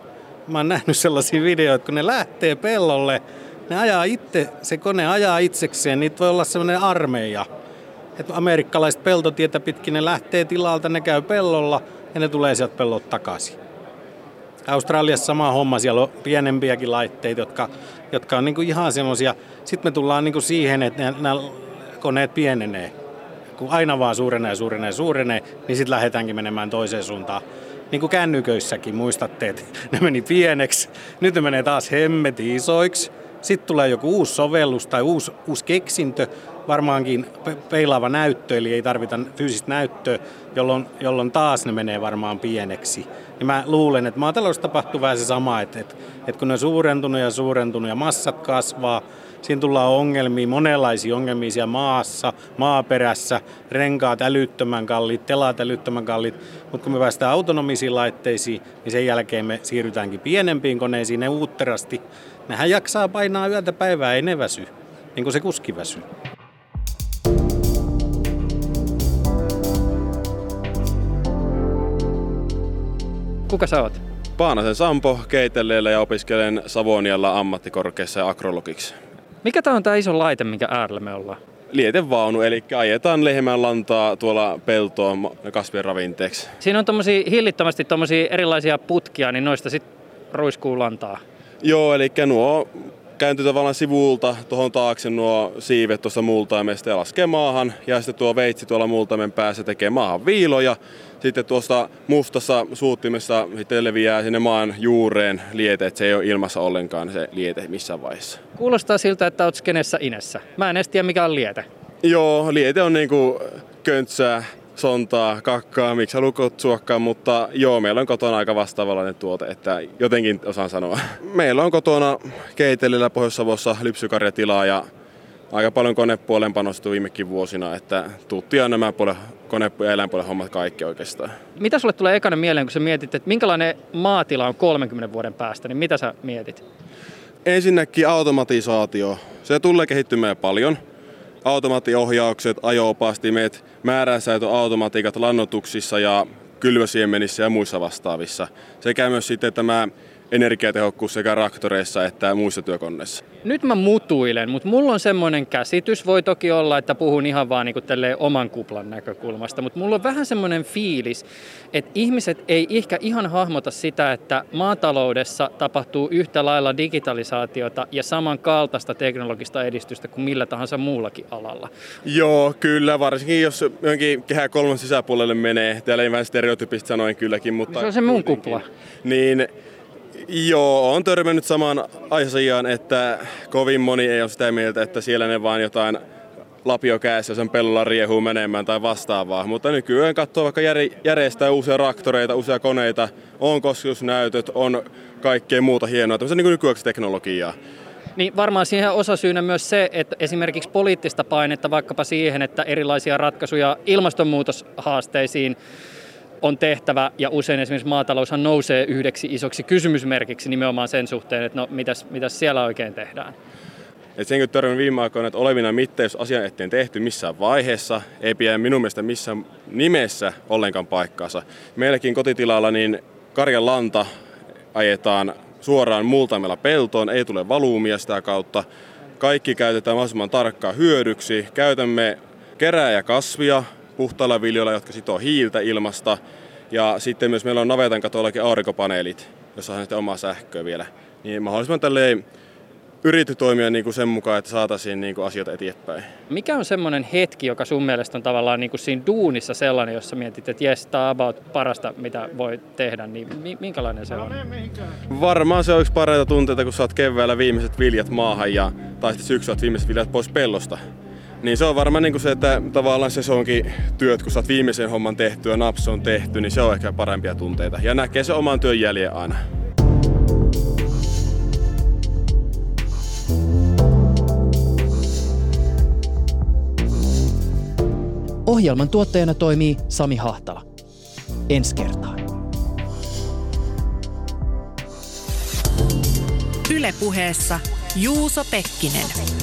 mä oon nähnyt sellaisia videoita, kun ne lähtee pellolle, ne ajaa itse, se kone ajaa itsekseen, niitä voi olla sellainen armeija. Että amerikkalaiset peltotietä pitkin, ne lähtee tilalta, ne käy pellolla ja ne tulee sieltä pellolta takaisin. Australiassa sama homma, siellä on pienempiäkin laitteita, jotka, jotka on niin kuin ihan semmoisia. Sitten me tullaan niin kuin siihen, että nämä koneet pienenee. Kun aina vaan suurenee, suurenee, suurenee, niin sitten lähdetäänkin menemään toiseen suuntaan. Niin kuin kännyköissäkin, muistatte, että ne meni pieneksi. Nyt ne menee taas hemmeti isoiksi. Sitten tulee joku uusi sovellus tai uusi, uusi keksintö, varmaankin peilaava näyttö, eli ei tarvita fyysistä näyttöä, jolloin, jolloin taas ne menee varmaan pieneksi. Ja mä luulen, että maataloudessa tapahtuu vähän se sama, että, että, että kun ne on suurentunut ja suurentunut ja massat kasvaa, siinä tullaan ongelmia, monenlaisia ongelmia siellä maassa, maaperässä, renkaat älyttömän kalliit, telat älyttömän kalliit. Mutta kun me päästään autonomisiin laitteisiin, niin sen jälkeen me siirrytäänkin pienempiin koneisiin, ne uutterasti. Nehän jaksaa painaa yötä päivää, ei ne väsy, niin kuin se kuski väsyy. Kuka sä oot? Paanasen Sampo, Keiteleellä ja opiskelen Savonialla ammattikorkeassa agrologiksi. Mikä tää on tää iso laite, minkä äärellä me ollaan? Lietevaunu, eli ajetaan lehmän lantaa tuolla peltoon kasvien ravinteeksi. Siinä on tommosia, hillittömästi tommosia erilaisia putkia, niin noista sit ruiskuu lantaa. Joo, eli nuo kääntyy tavallaan sivuulta tuohon taakse nuo siivet tuossa multaimesta ja laskee maahan. Ja sitten tuo veitsi tuolla multaimen päässä tekee maahan viiloja. Sitten tuosta mustassa suuttimessa sitten leviää sinne maan juureen liete, että se ei ole ilmassa ollenkaan se liete missään vaiheessa. Kuulostaa siltä, että olet skenessä inessä. Mä en edes tiedä, mikä on liete. Joo, liete on niinku köntsää. sontaa, kakkaa, miksi halukot suokkaa, mutta joo, meillä on kotona aika vastaavallainen tuote, että jotenkin osaan sanoa. Meillä on kotona Keitelellä Pohjois-Savossa lypsykarjatilaa ja aika paljon konepuolen panostuu viimekin vuosina, että tuttia nämä puolen, kone- ja eläinpuolen hommat kaikki oikeastaan. Mitä sulle tulee ekana mieleen, kun sä mietit, että minkälainen maatila on kolmenkymmenen vuoden päästä, niin mitä sä mietit? Ensinnäkin automatisaatio. Se tulee kehittymään paljon. Automaattiohjaukset, ajo-opastimet, määräsäätöautomatiikat lannoituksissa ja kylvösiemenissä ja muissa vastaavissa. Sekä myös sitten tämä energiatehokkuus sekä traktoreissa että muissa työkoneissa. Nyt mä mutuilen, mutta mulla on semmoinen käsitys, voi toki olla, että puhun ihan vaan niin kuin tälleen oman kuplan näkökulmasta, mutta mulla on vähän semmoinen fiilis, että ihmiset ei ehkä ihan hahmota sitä, että maataloudessa tapahtuu yhtä lailla digitalisaatiota ja samankaltaista teknologista edistystä kuin millä tahansa muullakin alalla. Joo, kyllä, varsinkin jos jonkin kehä kolman sisäpuolelle menee, täällä ei vähän stereotypista sanoin kylläkin, mutta... Se on se mun kupla. Niin... Joo, on törmännyt samaan asiaan, että kovin moni ei ole sitä mieltä, että siellä ne vaan jotain lapiokäässä sen pellolla riehuu menemään tai vastaavaa. Mutta nykyään katsoo vaikka järjestää uusia traktoreita, uusia koneita, on kosketusnäytöt, on kaikkea muuta hienoa, tämmöistä niin kuin nykyaikaista teknologiaa. Niin varmaan siihen osasyynä myös se, että esimerkiksi poliittista painetta vaikkapa siihen, että erilaisia ratkaisuja ilmastonmuutoshaasteisiin on tehtävä, ja usein esimerkiksi maataloushan nousee yhdeksi isoksi kysymysmerkiksi nimenomaan sen suhteen, että no mitäs, mitäs siellä oikein tehdään. Et sen kun törmän viime aikoina, että olevina mittaus asian eteen tehty missään vaiheessa, ei pidä minun mielestä missään nimessä ollenkaan paikkaansa. Meilläkin kotitilalla niin karjan lanta ajetaan suoraan multamella peltoon, ei tule valumia sitä kautta. Kaikki käytetään mahdollisimman tarkkaan hyödyksi. Käytämme kerääjäkasvia puhtailla viljoilla, jotka sitoo hiiltä ilmasta. Ja sitten myös meillä on navetan katoillakin aurinkopaneelit, jossa on sitten omaa sähköä vielä. Niin mahdollisimman tälleen yrity toimia niin kuin sen mukaan, että saataisiin niin kuin asioita eteenpäin. Mikä on semmoinen hetki, joka sun mielestä on tavallaan niin kuin siinä duunissa sellainen, jossa mietit, että jes, tämä on about parasta, mitä voi tehdä, niin minkälainen se on? Varmaan se on yksi parhaita tunteita, kun saat keväällä viimeiset viljat maahan ja tai sitten syksyllä viimeiset viljat pois pellosta. Niin se on varmaan niin kuin se, että tavallaan sesonkin työt, kun saat viimeisen homman tehtyä, naps on tehty, niin se on ehkä parempia tunteita. Ja näkee se oman työn jäljen aina. Ohjelman tuottajana toimii Sami Hahtala. Ensi kertaan. Yle Puheessa Juuso Pekkinen.